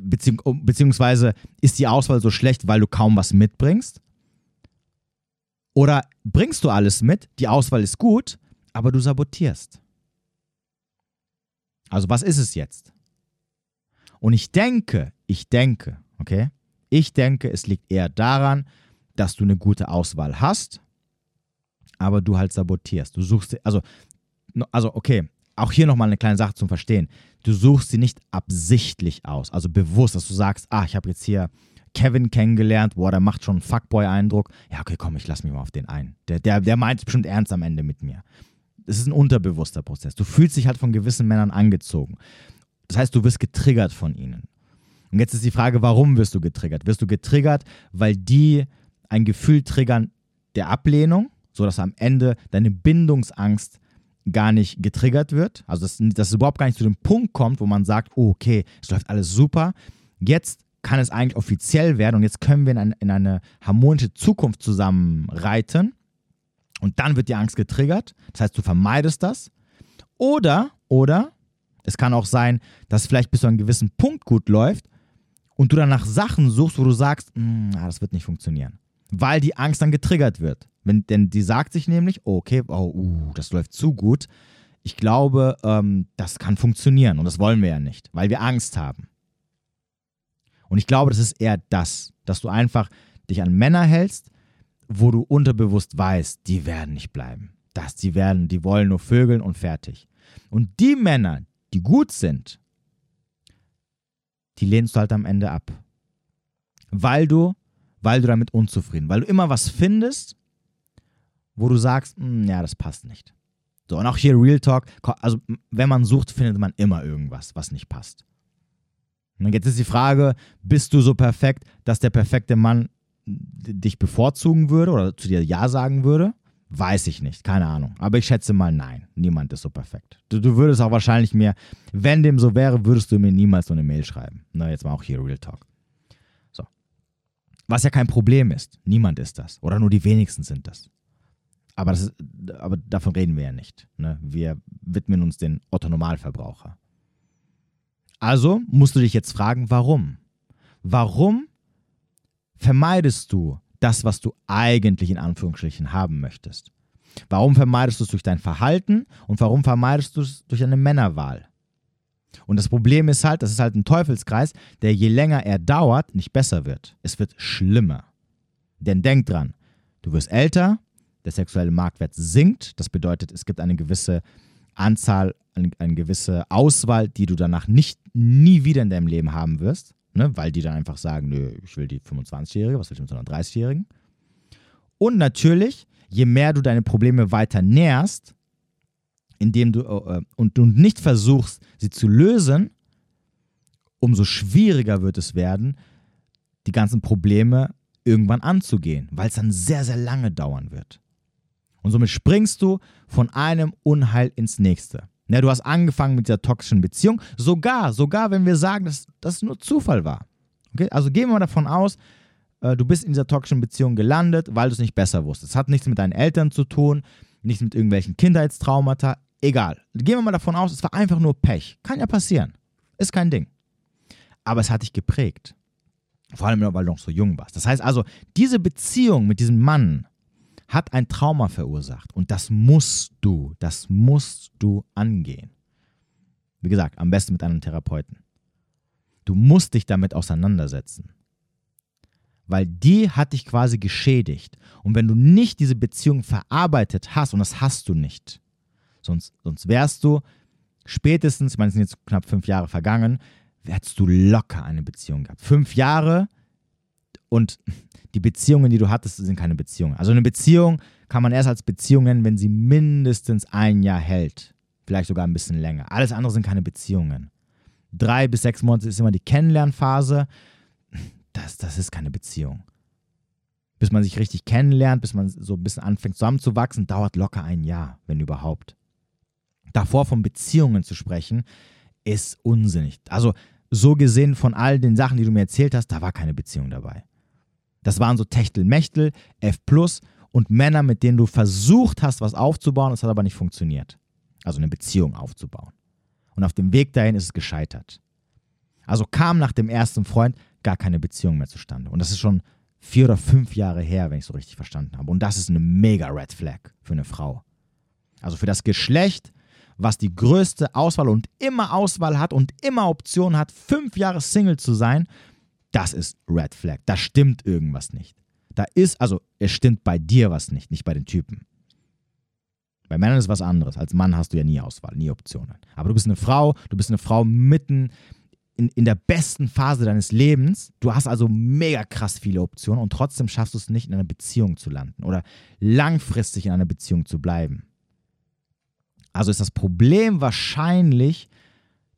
beziehungsweise ist die Auswahl so schlecht, weil du kaum was mitbringst? Oder bringst du alles mit, die Auswahl ist gut, aber du sabotierst? Also was ist es jetzt? Und ich denke, okay? Ich denke, es liegt eher daran, dass du eine gute Auswahl hast, aber du halt sabotierst. Du suchst, also okay, auch hier nochmal eine kleine Sache zum Verstehen. Du suchst sie nicht absichtlich aus, also bewusst, dass du sagst, ich habe jetzt hier Kevin kennengelernt, boah, der macht schon einen Fuckboy-Eindruck. Ja, okay, komm, ich lass mich mal auf den ein. Der meint es bestimmt ernst am Ende mit mir. Das ist ein unterbewusster Prozess. Du fühlst dich halt von gewissen Männern angezogen. Das heißt, du wirst getriggert von ihnen. Und jetzt ist die Frage, warum wirst du getriggert? Wirst du getriggert, weil die ein Gefühl triggern der Ablehnung, sodass am Ende deine Bindungsangst gar nicht getriggert wird? Also dass es überhaupt gar nicht zu dem Punkt kommt, wo man sagt, oh, okay, es läuft alles super. Jetzt kann es eigentlich offiziell werden und jetzt können wir in eine harmonische Zukunft zusammenreiten. Und dann wird die Angst getriggert. Das heißt, du vermeidest das. Oder es kann auch sein, dass vielleicht bis zu einem gewissen Punkt gut läuft, und du dann nach Sachen suchst, wo du sagst, das wird nicht funktionieren. Weil die Angst dann getriggert wird. Denn die sagt sich nämlich, das läuft zu gut. Ich glaube, das kann funktionieren. Und das wollen wir ja nicht, weil wir Angst haben. Und ich glaube, das ist eher das, dass du einfach dich an Männer hältst, wo du unterbewusst weißt, die werden nicht bleiben. Die wollen nur vögeln und fertig. Und die Männer, die gut sind, die lehnst du halt am Ende ab. Weil du damit unzufrieden, weil du immer was findest, wo du sagst, das passt nicht. So, und auch hier Real Talk, also wenn man sucht, findet man immer irgendwas, was nicht passt. Und jetzt ist die Frage, bist du so perfekt, dass der perfekte Mann dich bevorzugen würde oder zu dir Ja sagen würde? Weiß ich nicht, keine Ahnung. Aber ich schätze mal, nein, niemand ist so perfekt. Du würdest auch wahrscheinlich mir, wenn dem so wäre, würdest du mir niemals so eine Mail schreiben. Na, jetzt mal auch hier Real Talk. So. Was ja kein Problem ist. Niemand ist das. Oder nur die wenigsten sind das. Aber davon reden wir ja nicht. Ne? Wir widmen uns den Otto-Normalverbraucher. Also musst du dich jetzt fragen, warum? Warum vermeidest du das, was du eigentlich in Anführungsstrichen haben möchtest? Warum vermeidest du es durch dein Verhalten und warum vermeidest du es durch eine Männerwahl? Und das Problem ist halt, das ist halt ein Teufelskreis, der je länger er dauert, nicht besser wird. Es wird schlimmer. Denn denk dran, du wirst älter, der sexuelle Marktwert sinkt, das bedeutet, es gibt eine gewisse Anzahl, eine gewisse Auswahl, die du danach nie wieder in deinem Leben haben wirst. Ne, weil die dann einfach sagen, nö, ich will die 25-Jährige, was will ich mit so einer 30-Jährigen? Und natürlich, je mehr du deine Probleme weiter näherst, indem du und nicht versuchst, sie zu lösen, umso schwieriger wird es werden, die ganzen Probleme irgendwann anzugehen, weil es dann sehr, sehr lange dauern wird. Und somit springst du von einem Unheil ins nächste. Ja, du hast angefangen mit dieser toxischen Beziehung, sogar wenn wir sagen, dass das nur Zufall war. Okay? Also gehen wir mal davon aus, du bist in dieser toxischen Beziehung gelandet, weil du es nicht besser wusstest. Es hat nichts mit deinen Eltern zu tun, nichts mit irgendwelchen Kindheitstraumata, egal. Gehen wir mal davon aus, es war einfach nur Pech. Kann ja passieren, ist kein Ding. Aber es hat dich geprägt, vor allem, weil du noch so jung warst. Das heißt also, diese Beziehung mit diesem Mann hat ein Trauma verursacht und das musst du angehen. Wie gesagt, am besten mit einem Therapeuten. Du musst dich damit auseinandersetzen, weil die hat dich quasi geschädigt. Und wenn du nicht diese Beziehung verarbeitet hast, und das hast du nicht, sonst wärst du spätestens, ich meine, es sind jetzt knapp 5 Jahre vergangen, hättest du locker eine Beziehung gehabt. 5 Jahre. Und die Beziehungen, die du hattest, sind keine Beziehungen. Also eine Beziehung kann man erst als Beziehung nennen, wenn sie mindestens 1 Jahr hält. Vielleicht sogar ein bisschen länger. Alles andere sind keine Beziehungen. 3 bis 6 Monate ist immer die Kennenlernphase. Das ist keine Beziehung. Bis man sich richtig kennenlernt, bis man so ein bisschen anfängt zusammenzuwachsen, dauert locker 1 Jahr, wenn überhaupt. Davor von Beziehungen zu sprechen, ist unsinnig. Also so gesehen von all den Sachen, die du mir erzählt hast, da war keine Beziehung dabei. Das waren so Techtelmechtel, F+ und Männer, mit denen du versucht hast, was aufzubauen, das hat aber nicht funktioniert. Also eine Beziehung aufzubauen. Und auf dem Weg dahin ist es gescheitert. Also kam nach dem ersten Freund gar keine Beziehung mehr zustande. Und das ist schon 4 oder 5 Jahre her, wenn ich es so richtig verstanden habe. Und das ist eine mega Red Flag für eine Frau. Also für das Geschlecht, was die größte Auswahl und immer Auswahl hat und immer Optionen hat, 5 Jahre Single zu sein, das ist Red Flag. Da stimmt irgendwas nicht. Es stimmt bei dir was nicht, nicht bei den Typen. Bei Männern ist was anderes. Als Mann hast du ja nie Auswahl, nie Optionen. Aber du bist eine Frau mitten in der besten Phase deines Lebens. Du hast also mega krass viele Optionen und trotzdem schaffst du es nicht, in einer Beziehung zu landen oder langfristig in einer Beziehung zu bleiben. Also ist das Problem wahrscheinlich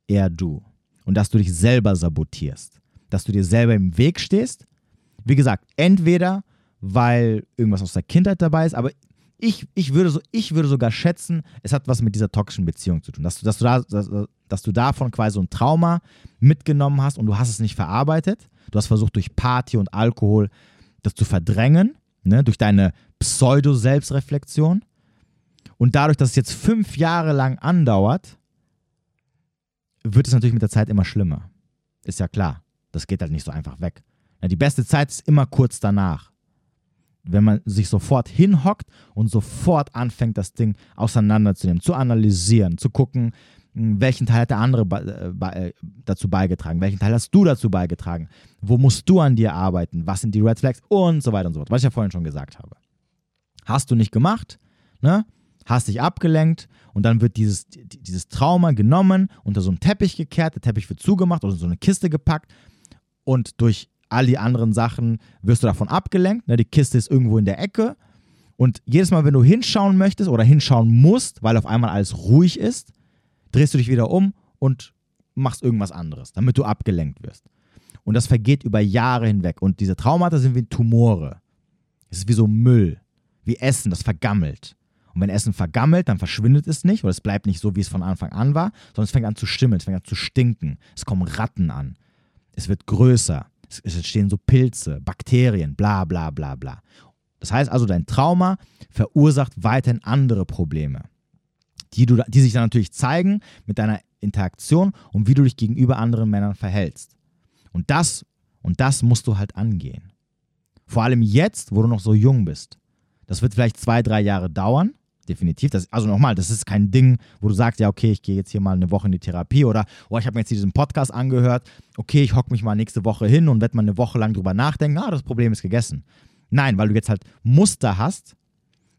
eher du und dass du dich selber sabotierst. Dass du dir selber im Weg stehst. Wie gesagt, entweder, weil irgendwas aus der Kindheit dabei ist, aber ich würde sogar schätzen, es hat was mit dieser toxischen Beziehung zu tun. Dass du davon quasi so ein Trauma mitgenommen hast und du hast es nicht verarbeitet. Du hast versucht, durch Party und Alkohol das zu verdrängen, ne, durch deine Pseudo-Selbstreflexion. Und dadurch, dass es jetzt 5 Jahre lang andauert, wird es natürlich mit der Zeit immer schlimmer. Ist ja klar. Das geht halt nicht so einfach weg. Ja, die beste Zeit ist immer kurz danach. Wenn man sich sofort hinhockt und sofort anfängt, das Ding auseinanderzunehmen, zu analysieren, zu gucken, welchen Teil hat der andere dazu beigetragen, welchen Teil hast du dazu beigetragen, wo musst du an dir arbeiten, was sind die Red Flags und so weiter und so fort, was ich ja vorhin schon gesagt habe. Hast du nicht gemacht, ne? Hast dich abgelenkt und dann wird dieses Trauma genommen, unter so einen Teppich gekehrt, der Teppich wird zugemacht oder so eine Kiste gepackt und durch all die anderen Sachen wirst du davon abgelenkt. Die Kiste ist irgendwo in der Ecke und jedes Mal, wenn du hinschauen möchtest oder hinschauen musst, weil auf einmal alles ruhig ist, drehst du dich wieder um und machst irgendwas anderes, damit du abgelenkt wirst. Und das vergeht über Jahre hinweg. Und diese Traumata sind wie Tumore. Es ist wie so Müll, wie Essen, das vergammelt. Und wenn Essen vergammelt, dann verschwindet es nicht oder es bleibt nicht so, wie es von Anfang an war, sondern es fängt an zu schimmeln, es fängt an zu stinken. Es kommen Ratten an. Es wird größer. Es entstehen so Pilze, Bakterien, bla bla bla bla. Das heißt also, dein Trauma verursacht weiterhin andere Probleme, die sich dann natürlich zeigen mit deiner Interaktion und wie du dich gegenüber anderen Männern verhältst. Und das musst du halt angehen. Vor allem jetzt, wo du noch so jung bist. Das wird vielleicht 2-3 Jahre dauern, definitiv. Also nochmal, das ist kein Ding, wo du sagst, ja okay, ich gehe jetzt hier mal eine Woche in die Therapie oder oh, ich habe mir jetzt diesen Podcast angehört, okay, ich hocke mich mal nächste Woche hin und werde mal eine Woche lang drüber nachdenken, das Problem ist gegessen. Nein, weil du jetzt halt Muster hast,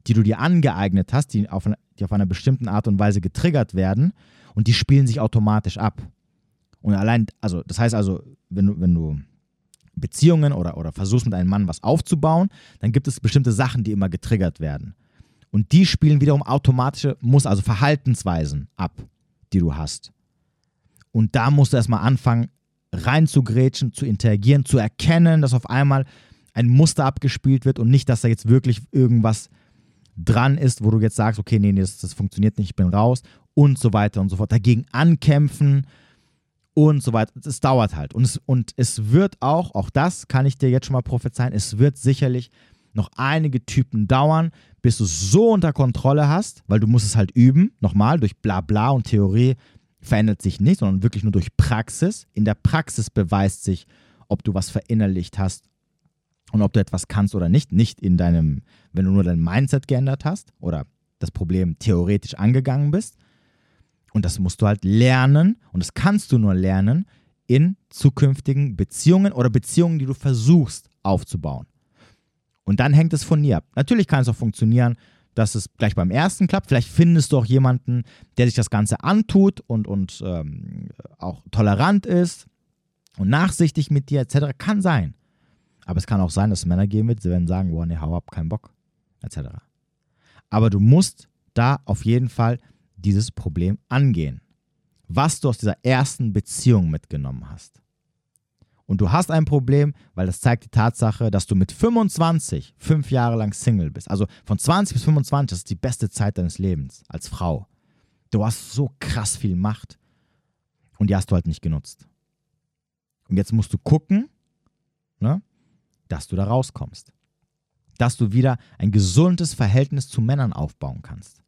die du dir angeeignet hast, die auf einer bestimmten Art und Weise getriggert werden und die spielen sich automatisch ab. Und allein, also das heißt also, wenn du Beziehungen oder versuchst mit einem Mann was aufzubauen, dann gibt es bestimmte Sachen, die immer getriggert werden. Und die spielen wiederum automatische Muster, also Verhaltensweisen ab, die du hast. Und da musst du erstmal anfangen, reinzugrätschen, zu interagieren, zu erkennen, dass auf einmal ein Muster abgespielt wird und nicht, dass da jetzt wirklich irgendwas dran ist, wo du jetzt sagst, okay, nee, das funktioniert nicht, ich bin raus und so weiter und so fort. Dagegen ankämpfen und so weiter. Es dauert halt. Und es wird auch das kann ich dir jetzt schon mal prophezeien, es wird sicherlich noch einige Typen dauern, bis du es so unter Kontrolle hast, weil du musst es halt üben, nochmal, durch Blabla und Theorie verändert sich nichts, sondern wirklich nur durch Praxis. In der Praxis beweist sich, ob du was verinnerlicht hast und ob du etwas kannst oder nicht. Nicht in deinem, wenn du nur dein Mindset geändert hast oder das Problem theoretisch angegangen bist. Und das musst du halt lernen und das kannst du nur lernen in zukünftigen Beziehungen oder Beziehungen, die du versuchst aufzubauen. Und dann hängt es von dir ab. Natürlich kann es auch funktionieren, dass es gleich beim ersten klappt. Vielleicht findest du auch jemanden, der sich das Ganze antut und auch tolerant ist und nachsichtig mit dir etc. Kann sein. Aber es kann auch sein, dass es Männer geben wird, sie werden sagen, boah, nee, hau ab, keinen Bock, etc. Aber du musst da auf jeden Fall dieses Problem angehen, was du aus dieser ersten Beziehung mitgenommen hast. Und du hast ein Problem, weil das zeigt die Tatsache, dass du mit 25 5 Jahre lang Single bist. Also von 20 bis 25, das ist die beste Zeit deines Lebens als Frau. Du hast so krass viel Macht und die hast du halt nicht genutzt. Und jetzt musst du gucken, ne, dass du da rauskommst. Dass du wieder ein gesundes Verhältnis zu Männern aufbauen kannst.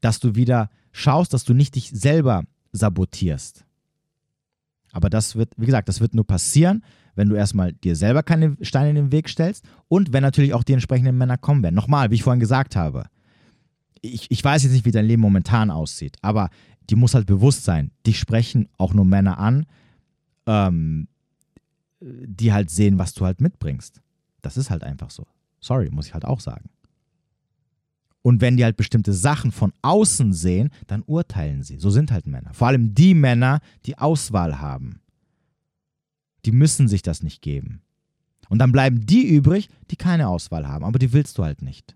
Dass du wieder schaust, dass du nicht dich selber sabotierst. Aber das wird, wie gesagt, das wird nur passieren, wenn du erstmal dir selber keine Steine in den Weg stellst und wenn natürlich auch die entsprechenden Männer kommen werden. Nochmal, wie ich vorhin gesagt habe, ich weiß jetzt nicht, wie dein Leben momentan aussieht, aber dir muss halt bewusst sein, dich sprechen auch nur Männer an, die halt sehen, was du halt mitbringst. Das ist halt einfach so. Sorry, muss ich halt auch sagen. Und wenn die halt bestimmte Sachen von außen sehen, dann urteilen sie. So sind halt Männer. Vor allem die Männer, die Auswahl haben. Die müssen sich das nicht geben. Und dann bleiben die übrig, die keine Auswahl haben. Aber die willst du halt nicht.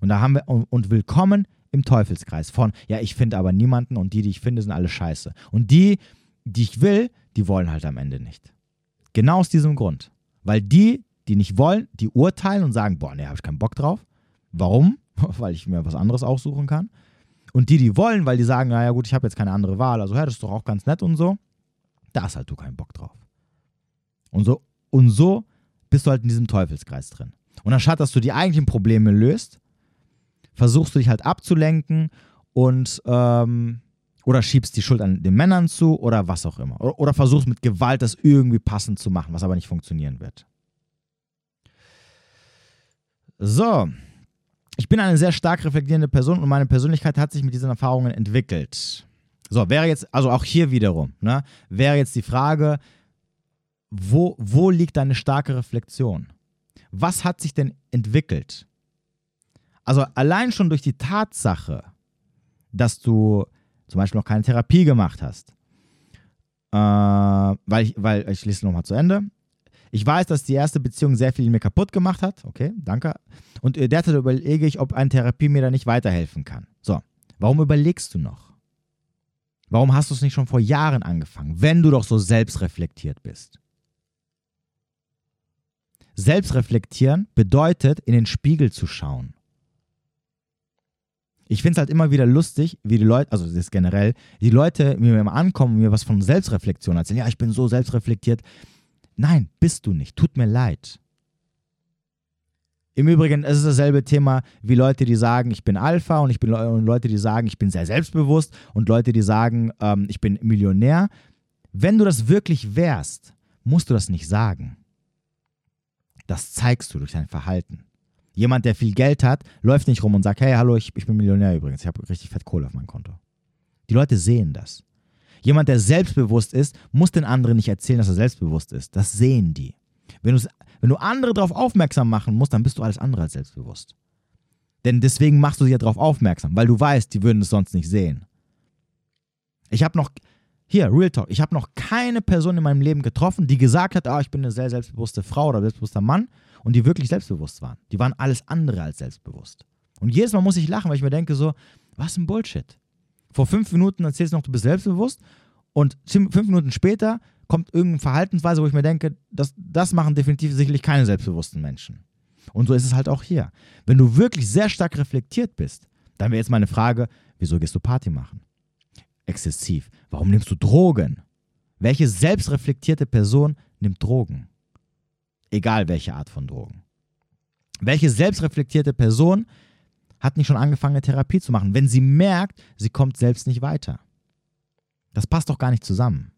Und da haben wir, und willkommen im Teufelskreis von, ja, ich finde aber niemanden und die ich finde, sind alle scheiße. Und die ich will, die wollen halt am Ende nicht. Genau aus diesem Grund. Weil die nicht wollen, die urteilen und sagen, boah, nee, habe ich keinen Bock drauf. Warum? Weil ich mir was anderes aussuchen kann. Und die wollen, weil die sagen, naja gut, ich habe jetzt keine andere Wahl, also ja, das ist doch auch ganz nett und so, da hast halt du keinen Bock drauf. Und so bist du halt in diesem Teufelskreis drin. Und anstatt, dass du die eigentlichen Probleme löst, versuchst du dich halt abzulenken und oder schiebst die Schuld an den Männern zu oder was auch immer. Oder versuchst mit Gewalt das irgendwie passend zu machen, was aber nicht funktionieren wird. So. Ich bin eine sehr stark reflektierende Person und meine Persönlichkeit hat sich mit diesen Erfahrungen entwickelt. So, wäre jetzt, also auch hier wiederum, ne, wäre jetzt die Frage, wo liegt deine starke Reflexion? Was hat sich denn entwickelt? Also allein schon durch die Tatsache, dass du zum Beispiel noch keine Therapie gemacht hast, weil ich lese nochmal zu Ende. Ich weiß, dass die erste Beziehung sehr viel in mir kaputt gemacht hat. Okay, danke. Und derzeit überlege ich, ob eine Therapie mir da nicht weiterhelfen kann. So, warum überlegst du noch? Warum hast du es nicht schon vor Jahren angefangen, wenn du doch so selbstreflektiert bist? Selbstreflektieren bedeutet, in den Spiegel zu schauen. Ich finde es halt immer wieder lustig, wie die Leute, also das ist generell, die Leute mir immer ankommen und mir was von Selbstreflexion erzählen. Ja, ich bin so selbstreflektiert. Nein, bist du nicht. Tut mir leid. Im Übrigen ist es dasselbe Thema wie Leute, die sagen, ich bin Alpha, und Leute, die sagen, ich bin sehr selbstbewusst, und Leute, die sagen, ich bin Millionär. Wenn du das wirklich wärst, musst du das nicht sagen. Das zeigst du durch dein Verhalten. Jemand, der viel Geld hat, läuft nicht rum und sagt, hey, hallo, ich bin Millionär übrigens, ich habe richtig fett Kohle auf meinem Konto. Die Leute sehen das. Jemand, der selbstbewusst ist, muss den anderen nicht erzählen, dass er selbstbewusst ist. Das sehen die. Wenn du andere darauf aufmerksam machen musst, dann bist du alles andere als selbstbewusst. Denn deswegen machst du sie ja darauf aufmerksam, weil du weißt, die würden es sonst nicht sehen. Ich habe noch keine Person in meinem Leben getroffen, die gesagt hat, ich bin eine sehr selbstbewusste Frau oder selbstbewusster Mann, und die wirklich selbstbewusst waren. Die waren alles andere als selbstbewusst. Und jedes Mal muss ich lachen, weil ich mir denke so, was ein Bullshit. Vor 5 Minuten erzählst du noch, du bist selbstbewusst, und 5 Minuten später kommt irgendeine Verhaltensweise, wo ich mir denke, das machen definitiv sicherlich keine selbstbewussten Menschen. Und so ist es halt auch hier. Wenn du wirklich sehr stark reflektiert bist, dann wäre jetzt meine Frage, wieso gehst du Party machen? Exzessiv. Warum nimmst du Drogen? Welche selbstreflektierte Person nimmt Drogen? Egal welche Art von Drogen. Welche selbstreflektierte Person hat nicht schon angefangen, Therapie zu machen, wenn sie merkt, sie kommt selbst nicht weiter? Das passt doch gar nicht zusammen.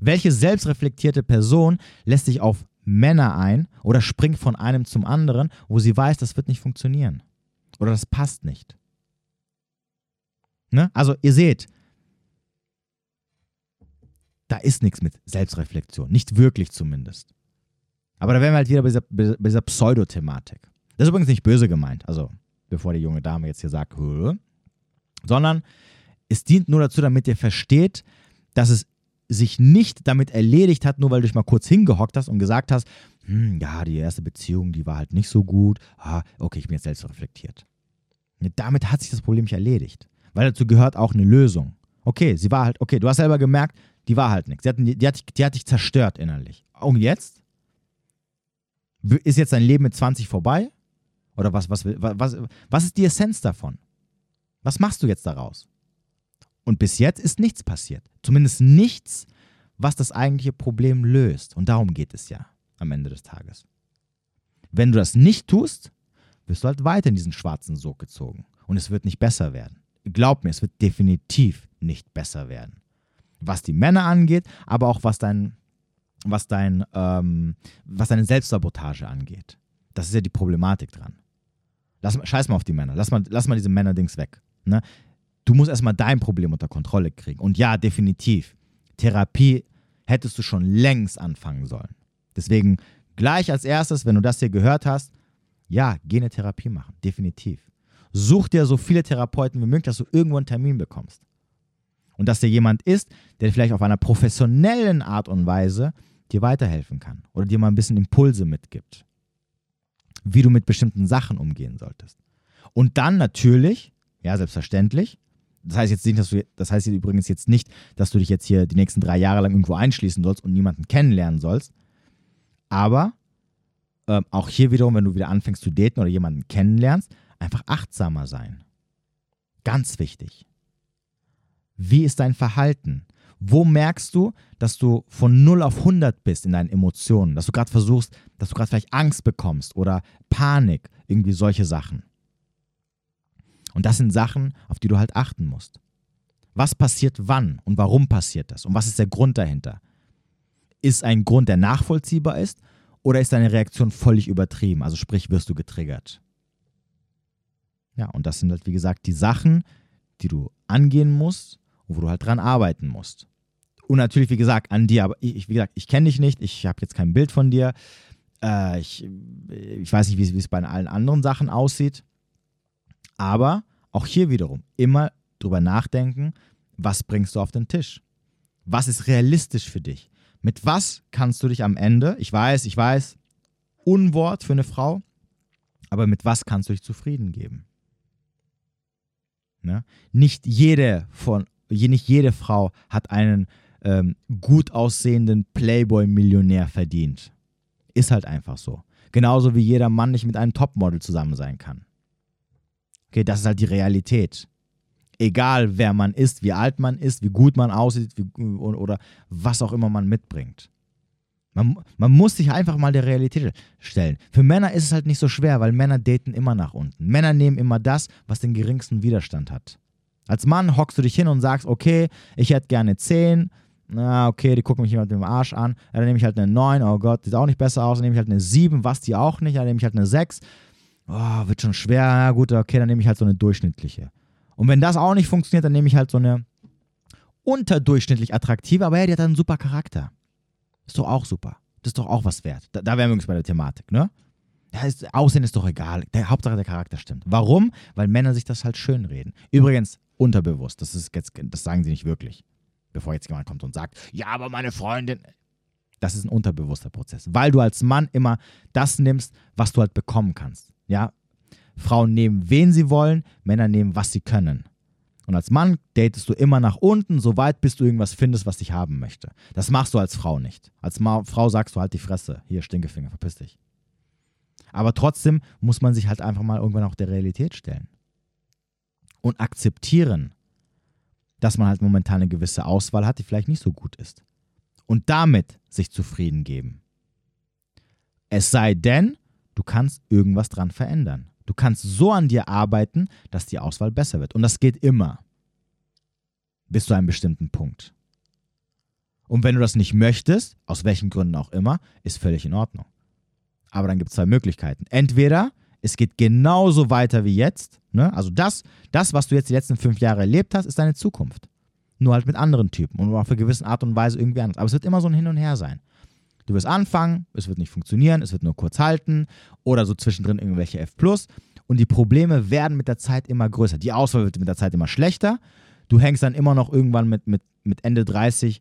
Welche selbstreflektierte Person lässt sich auf Männer ein oder springt von einem zum anderen, wo sie weiß, das wird nicht funktionieren oder das passt nicht? Ne? Also ihr seht, da ist nichts mit Selbstreflexion, nicht wirklich zumindest. Aber da wären wir halt wieder bei dieser Pseudothematik. Das ist übrigens nicht böse gemeint, also bevor die junge Dame jetzt hier sagt, sondern es dient nur dazu, damit ihr versteht, dass es sich nicht damit erledigt hat, nur weil du dich mal kurz hingehockt hast und gesagt hast, ja, die erste Beziehung, die war halt nicht so gut, okay, ich bin jetzt selbstreflektiert. Damit hat sich das Problem nicht erledigt, weil dazu gehört auch eine Lösung. Okay, sie war halt, okay, du hast selber gemerkt, die war halt nichts, die hat dich zerstört innerlich. Und jetzt? Ist jetzt dein Leben mit 20 vorbei? Oder was ist die Essenz davon? Was machst du jetzt daraus? Und bis jetzt ist nichts passiert. Zumindest nichts, was das eigentliche Problem löst. Und darum geht es ja am Ende des Tages. Wenn du das nicht tust, wirst du halt weiter in diesen schwarzen Sog gezogen. Und es wird nicht besser werden. Glaub mir, es wird definitiv nicht besser werden. Was die Männer angeht, aber auch was deine Selbstsabotage angeht. Das ist ja die Problematik dran. Scheiß mal auf die Männer. Lass mal diese Männer-Dings weg. Ne? Du musst erstmal dein Problem unter Kontrolle kriegen. Und ja, definitiv. Therapie hättest du schon längst anfangen sollen. Deswegen gleich als erstes, wenn du das hier gehört hast, ja, geh eine Therapie machen. Definitiv. Such dir so viele Therapeuten wie möglich, dass du irgendwo einen Termin bekommst. Und dass dir jemand ist, der vielleicht auf einer professionellen Art und Weise dir weiterhelfen kann. Oder dir mal ein bisschen Impulse mitgibt. Wie du mit bestimmten Sachen umgehen solltest. Und dann natürlich, ja, selbstverständlich, Das heißt übrigens jetzt nicht, dass du dich jetzt hier die nächsten 3 Jahre lang irgendwo einschließen sollst und niemanden kennenlernen sollst. Aber auch hier wiederum, wenn du wieder anfängst zu daten oder jemanden kennenlernst, einfach achtsamer sein. Ganz wichtig. Wie ist dein Verhalten? Wo merkst du, dass du von 0 auf 100 bist in deinen Emotionen? Dass du gerade versuchst, dass du gerade vielleicht Angst bekommst oder Panik, irgendwie solche Sachen. Und das sind Sachen, auf die du halt achten musst. Was passiert wann und warum passiert das? Und was ist der Grund dahinter? Ist ein Grund, der nachvollziehbar ist, oder ist deine Reaktion völlig übertrieben? Also sprich, wirst du getriggert? Ja, und das sind halt, wie gesagt, die Sachen, die du angehen musst und wo du halt dran arbeiten musst. Und natürlich, wie gesagt, an dir. Aber ich kenne dich nicht, ich habe jetzt kein Bild von dir. Ich weiß nicht, wie es bei allen anderen Sachen aussieht. Aber auch hier wiederum immer drüber nachdenken, was bringst du auf den Tisch? Was ist realistisch für dich? Mit was kannst du dich am Ende, ich weiß, Unwort für eine Frau, aber mit was kannst du dich zufrieden geben? Ne? Nicht jede Frau hat einen gut aussehenden Playboy-Millionär verdient. Ist halt einfach so. Genauso wie jeder Mann nicht mit einem Topmodel zusammen sein kann. Okay, das ist halt die Realität. Egal, wer man ist, wie alt man ist, wie gut man aussieht oder was auch immer man mitbringt. Man muss sich einfach mal der Realität stellen. Für Männer ist es halt nicht so schwer, weil Männer daten immer nach unten. Männer nehmen immer das, was den geringsten Widerstand hat. Als Mann hockst du dich hin und sagst, okay, ich hätte gerne 10, na okay, die gucken mich immer mit dem Arsch an, ja, dann nehme ich halt eine 9, oh Gott, sieht auch nicht besser aus, dann nehme ich halt eine 7, was die auch nicht, dann nehme ich halt eine 6, oh, wird schon schwer, ja gut, okay, dann nehme ich halt so eine durchschnittliche. Und wenn das auch nicht funktioniert, dann nehme ich halt so eine unterdurchschnittlich attraktive, aber ja, die hat einen super Charakter. Ist doch auch super. Das ist doch auch was wert. Da wären wir übrigens bei der Thematik, ne? Das heißt, Aussehen ist doch egal. Hauptsache der Charakter stimmt. Warum? Weil Männer sich das halt schönreden. Übrigens, unterbewusst. Das ist jetzt, das sagen sie nicht wirklich. Bevor jetzt jemand kommt und sagt, ja, aber meine Freundin. Das ist ein unterbewusster Prozess. Weil du als Mann immer das nimmst, was du halt bekommen kannst. Ja? Frauen nehmen, wen sie wollen. Männer nehmen, was sie können. Und als Mann datest du immer nach unten, so weit, bis du irgendwas findest, was dich haben möchte. Das machst du als Frau nicht. Als Frau sagst du halt die Fresse. Hier, Stinkefinger, verpiss dich. Aber trotzdem muss man sich halt einfach mal irgendwann auch der Realität stellen. Und akzeptieren, dass man halt momentan eine gewisse Auswahl hat, die vielleicht nicht so gut ist. Und damit sich zufrieden geben. Es sei denn, du kannst irgendwas dran verändern. Du kannst so an dir arbeiten, dass die Auswahl besser wird. Und das geht immer. Bis zu einem bestimmten Punkt. Und wenn du das nicht möchtest, aus welchen Gründen auch immer, ist völlig in Ordnung. Aber dann gibt es zwei Möglichkeiten. Entweder es geht genauso weiter wie jetzt. Ne? Also das, was du jetzt die letzten 5 Jahre erlebt hast, ist deine Zukunft. Nur halt mit anderen Typen und auf eine gewisse Art und Weise irgendwie anders. Aber es wird immer so ein Hin und Her sein. Du wirst anfangen, es wird nicht funktionieren, es wird nur kurz halten oder so zwischendrin irgendwelche F+. Und die Probleme werden mit der Zeit immer größer. Die Auswahl wird mit der Zeit immer schlechter. Du hängst dann immer noch irgendwann mit Ende 30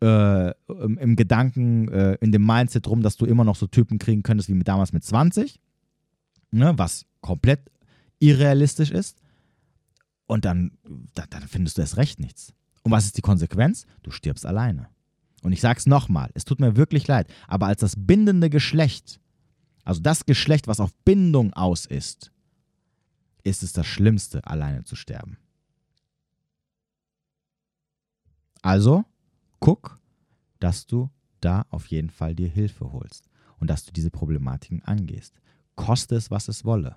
im Gedanken, in dem Mindset rum, dass du immer noch so Typen kriegen könntest wie damals mit 20, ne? Was komplett irrealistisch ist. Und dann findest du erst recht nichts. Und was ist die Konsequenz? Du stirbst alleine. Und ich sage es nochmal, es tut mir wirklich leid, aber als das bindende Geschlecht, also das Geschlecht, was auf Bindung aus ist, ist es das Schlimmste, alleine zu sterben. Also guck, dass du da auf jeden Fall dir Hilfe holst und dass du diese Problematiken angehst. Koste es, was es wolle.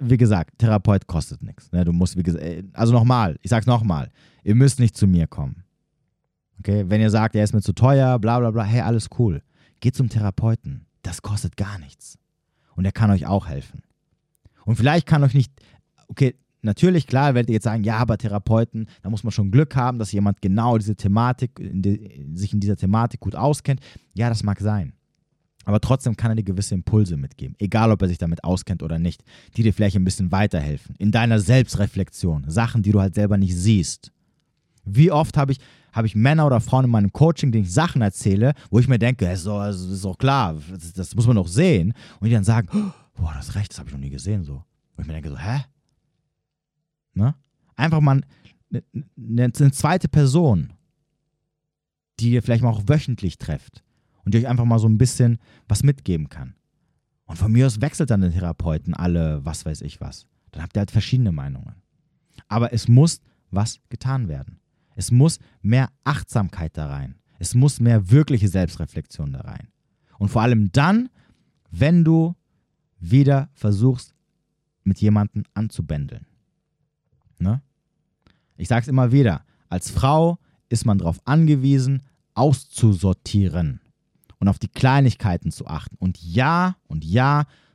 Wie gesagt, Therapeut kostet nichts. Du musst, wie gesagt, also nochmal, ich sage es nochmal, ihr müsst nicht zu mir kommen. Okay, wenn ihr sagt, er ist mir zu teuer, bla bla bla, hey, alles cool. Geht zum Therapeuten, das kostet gar nichts. Und er kann euch auch helfen. Und vielleicht kann euch nicht, okay, natürlich, klar, werdet ihr jetzt sagen, ja, aber Therapeuten, da muss man schon Glück haben, dass jemand genau diese Thematik, sich in dieser Thematik gut auskennt. Ja, das mag sein. Aber trotzdem kann er dir gewisse Impulse mitgeben, egal ob er sich damit auskennt oder nicht, die dir vielleicht ein bisschen weiterhelfen. In deiner Selbstreflexion, Sachen, die du halt selber nicht siehst. Wie oft habe ich Männer oder Frauen in meinem Coaching, denen ich Sachen erzähle, wo ich mir denke, das ist doch klar, das muss man doch sehen. Und die dann sagen, boah, das ist recht, das habe ich noch nie gesehen. So. Und ich mir denke so, hä? Ne? Einfach mal eine zweite Person, die ihr vielleicht mal auch wöchentlich trefft und die euch einfach mal so ein bisschen was mitgeben kann. Und von mir aus wechselt dann den Therapeuten alle, was weiß ich was. Dann habt ihr halt verschiedene Meinungen. Aber es muss was getan werden. Es muss mehr Achtsamkeit da rein. Es muss mehr wirkliche Selbstreflexion da rein. Und vor allem dann, wenn du wieder versuchst, mit jemandem anzubändeln. Ne? Ich sage es immer wieder, als Frau ist man darauf angewiesen, auszusortieren und auf die Kleinigkeiten zu achten. Und ja,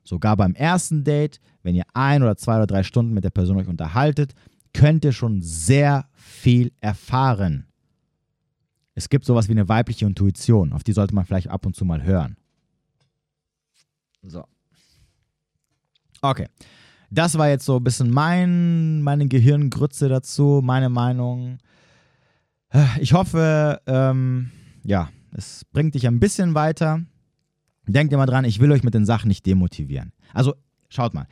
sogar beim ersten Date, wenn ihr 1 oder 2 oder 3 Stunden mit der Person euch unterhaltet, könnt ihr schon sehr viel erfahren. Es gibt sowas wie eine weibliche Intuition, auf die sollte man vielleicht ab und zu mal hören. So. Okay. Das war jetzt so ein bisschen meine Gehirngrütze dazu, meine Meinung. Ich hoffe, es bringt dich ein bisschen weiter. Denkt immer dran, ich will euch mit den Sachen nicht demotivieren. Also, schaut mal.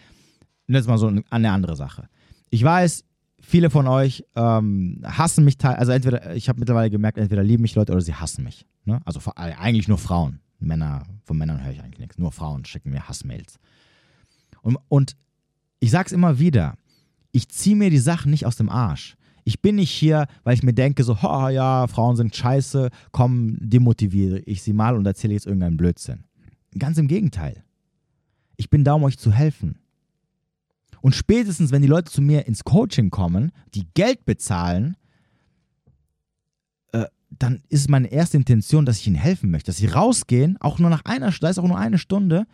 Jetzt mal so eine andere Sache. Ich weiß, viele von euch hassen mich, also entweder, ich habe mittlerweile gemerkt, entweder lieben mich Leute oder sie hassen mich. Ne? Also eigentlich nur Frauen. Männer, von Männern höre ich eigentlich nichts. Nur Frauen schicken mir Hassmails. Und ich sage es immer wieder, ich ziehe mir die Sachen nicht aus dem Arsch. Ich bin nicht hier, weil ich mir denke so, oh ja, Frauen sind scheiße, komm, demotiviere ich sie mal und erzähle jetzt irgendeinen Blödsinn. Ganz im Gegenteil. Ich bin da, um euch zu helfen. Und spätestens, wenn die Leute zu mir ins Coaching kommen, die Geld bezahlen, dann ist meine erste Intention, dass ich ihnen helfen möchte, dass sie rausgehen, auch nur eine Stunde,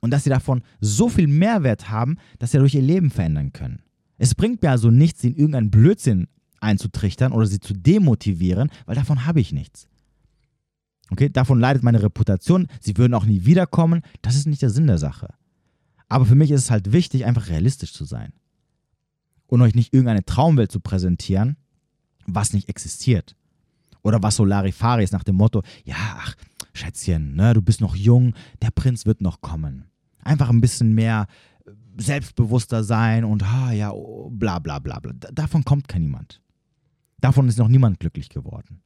und dass sie davon so viel Mehrwert haben, dass sie dadurch ihr Leben verändern können. Es bringt mir also nichts, sie in irgendeinen Blödsinn einzutrichtern oder sie zu demotivieren, weil davon habe ich nichts. Okay, davon leidet meine Reputation, sie würden auch nie wiederkommen, das ist nicht der Sinn der Sache. Aber für mich ist es halt wichtig, einfach realistisch zu sein und euch nicht irgendeine Traumwelt zu präsentieren, was nicht existiert. Oder was so Larifari ist nach dem Motto, ja, ach, Schätzchen, ne, du bist noch jung, der Prinz wird noch kommen. Einfach ein bisschen mehr selbstbewusster sein und bla bla bla bla. Davon kommt kein niemand. Davon ist noch niemand glücklich geworden.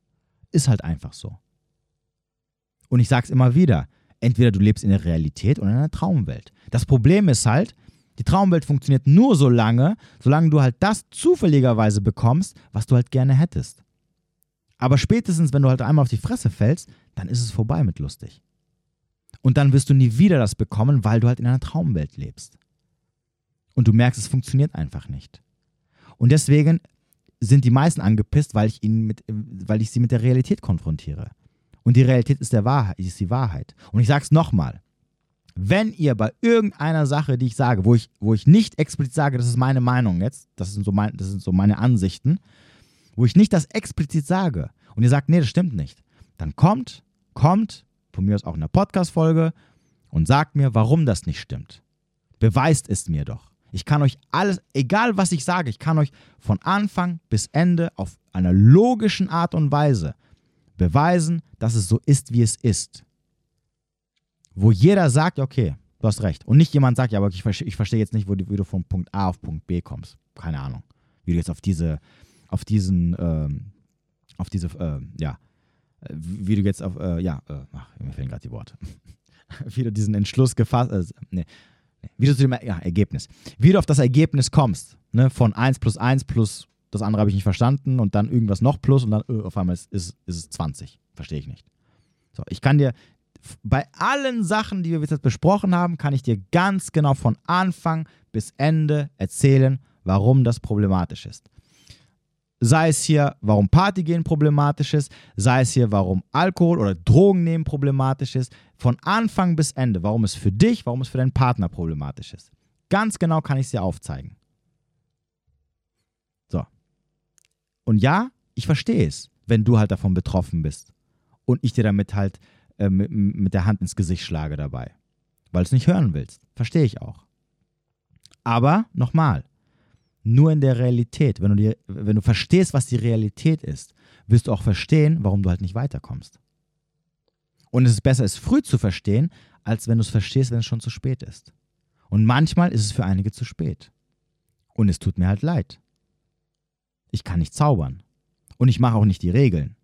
Ist halt einfach so. Und ich sag's immer wieder, entweder du lebst in der Realität oder in einer Traumwelt. Das Problem ist halt, die Traumwelt funktioniert nur so lange, solange du halt das zufälligerweise bekommst, was du halt gerne hättest. Aber spätestens, wenn du halt einmal auf die Fresse fällst, dann ist es vorbei mit lustig. Und dann wirst du nie wieder das bekommen, weil du halt in einer Traumwelt lebst. Und du merkst, es funktioniert einfach nicht. Und deswegen sind die meisten angepisst, weil ich sie mit der Realität konfrontiere. Und die Realität ist die Wahrheit. Und ich sag's nochmal. Wenn ihr bei irgendeiner Sache, die ich sage, wo ich nicht explizit sage, das ist meine Meinung jetzt, das sind so meine Ansichten, wo ich nicht das explizit sage und ihr sagt, nee, das stimmt nicht, dann kommt von mir aus auch in der Podcast-Folge und sagt mir, warum das nicht stimmt. Beweist es mir doch. Ich kann euch alles, egal was ich sage, ich kann euch von Anfang bis Ende auf einer logischen Art und Weise beweisen, dass es so ist, wie es ist. Wo jeder sagt, okay, du hast recht. Und nicht jemand sagt, ja, aber ich verstehe jetzt nicht, wie du von Punkt A auf Punkt B kommst. Keine Ahnung. Wie du jetzt mir fehlen gerade die Worte. Wie du diesen Entschluss gefasst, wie du zu dem Ergebnis, wie du auf das Ergebnis kommst, ne, von 1 plus, das andere habe ich nicht verstanden und dann irgendwas noch plus und dann auf einmal ist es 20, verstehe ich nicht. So, ich kann dir, bei allen Sachen, die wir jetzt besprochen haben, kann ich dir ganz genau von Anfang bis Ende erzählen, warum das problematisch ist. Sei es hier, warum Party gehen problematisch ist, sei es hier, warum Alkohol oder Drogen nehmen problematisch ist, von Anfang bis Ende, warum es für dich, warum es für deinen Partner problematisch ist. Ganz genau kann ich es dir aufzeigen. So. Und ja, ich verstehe es, wenn du halt davon betroffen bist und ich dir damit halt mit der Hand ins Gesicht schlage dabei, weil du es nicht hören willst. Verstehe ich auch. Aber, nochmal, nur in der Realität, wenn du verstehst, was die Realität ist, wirst du auch verstehen, warum du halt nicht weiterkommst. Und es ist besser, es früh zu verstehen, als wenn du es verstehst, wenn es schon zu spät ist. Und manchmal ist es für einige zu spät. Und es tut mir halt leid. Ich kann nicht zaubern. Und ich mache auch nicht die Regeln.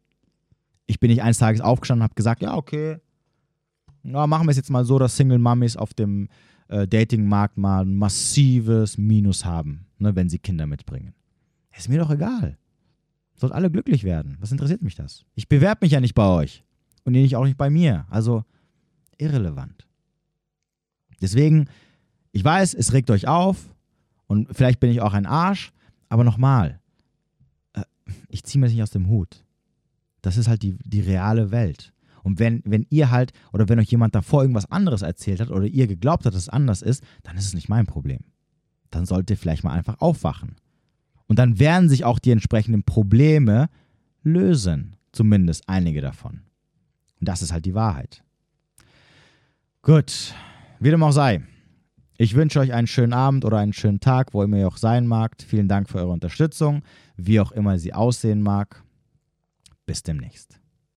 Ich bin nicht eines Tages aufgestanden und habe gesagt, ja, okay, na, machen wir es jetzt mal so, dass Single-Mummies auf dem Datingmarkt mal ein massives Minus haben, ne, wenn sie Kinder mitbringen. Ist mir doch egal. Sollt alle glücklich werden. Was interessiert mich das? Ich bewerbe mich ja nicht bei euch. Und ihr nicht auch nicht bei mir. Also irrelevant. Deswegen, ich weiß, es regt euch auf und vielleicht bin ich auch ein Arsch, aber nochmal, ich ziehe mir das nicht aus dem Hut. Das ist halt die reale Welt. Und wenn ihr halt, oder wenn euch jemand davor irgendwas anderes erzählt hat oder ihr geglaubt habt, dass es anders ist, dann ist es nicht mein Problem. Dann solltet ihr vielleicht mal einfach aufwachen. Und dann werden sich auch die entsprechenden Probleme lösen. Zumindest einige davon. Und das ist halt die Wahrheit. Gut, wie dem auch sei. Ich wünsche euch einen schönen Abend oder einen schönen Tag, wo immer ihr auch sein magt. Vielen Dank für eure Unterstützung, wie auch immer sie aussehen mag. Bis demnächst.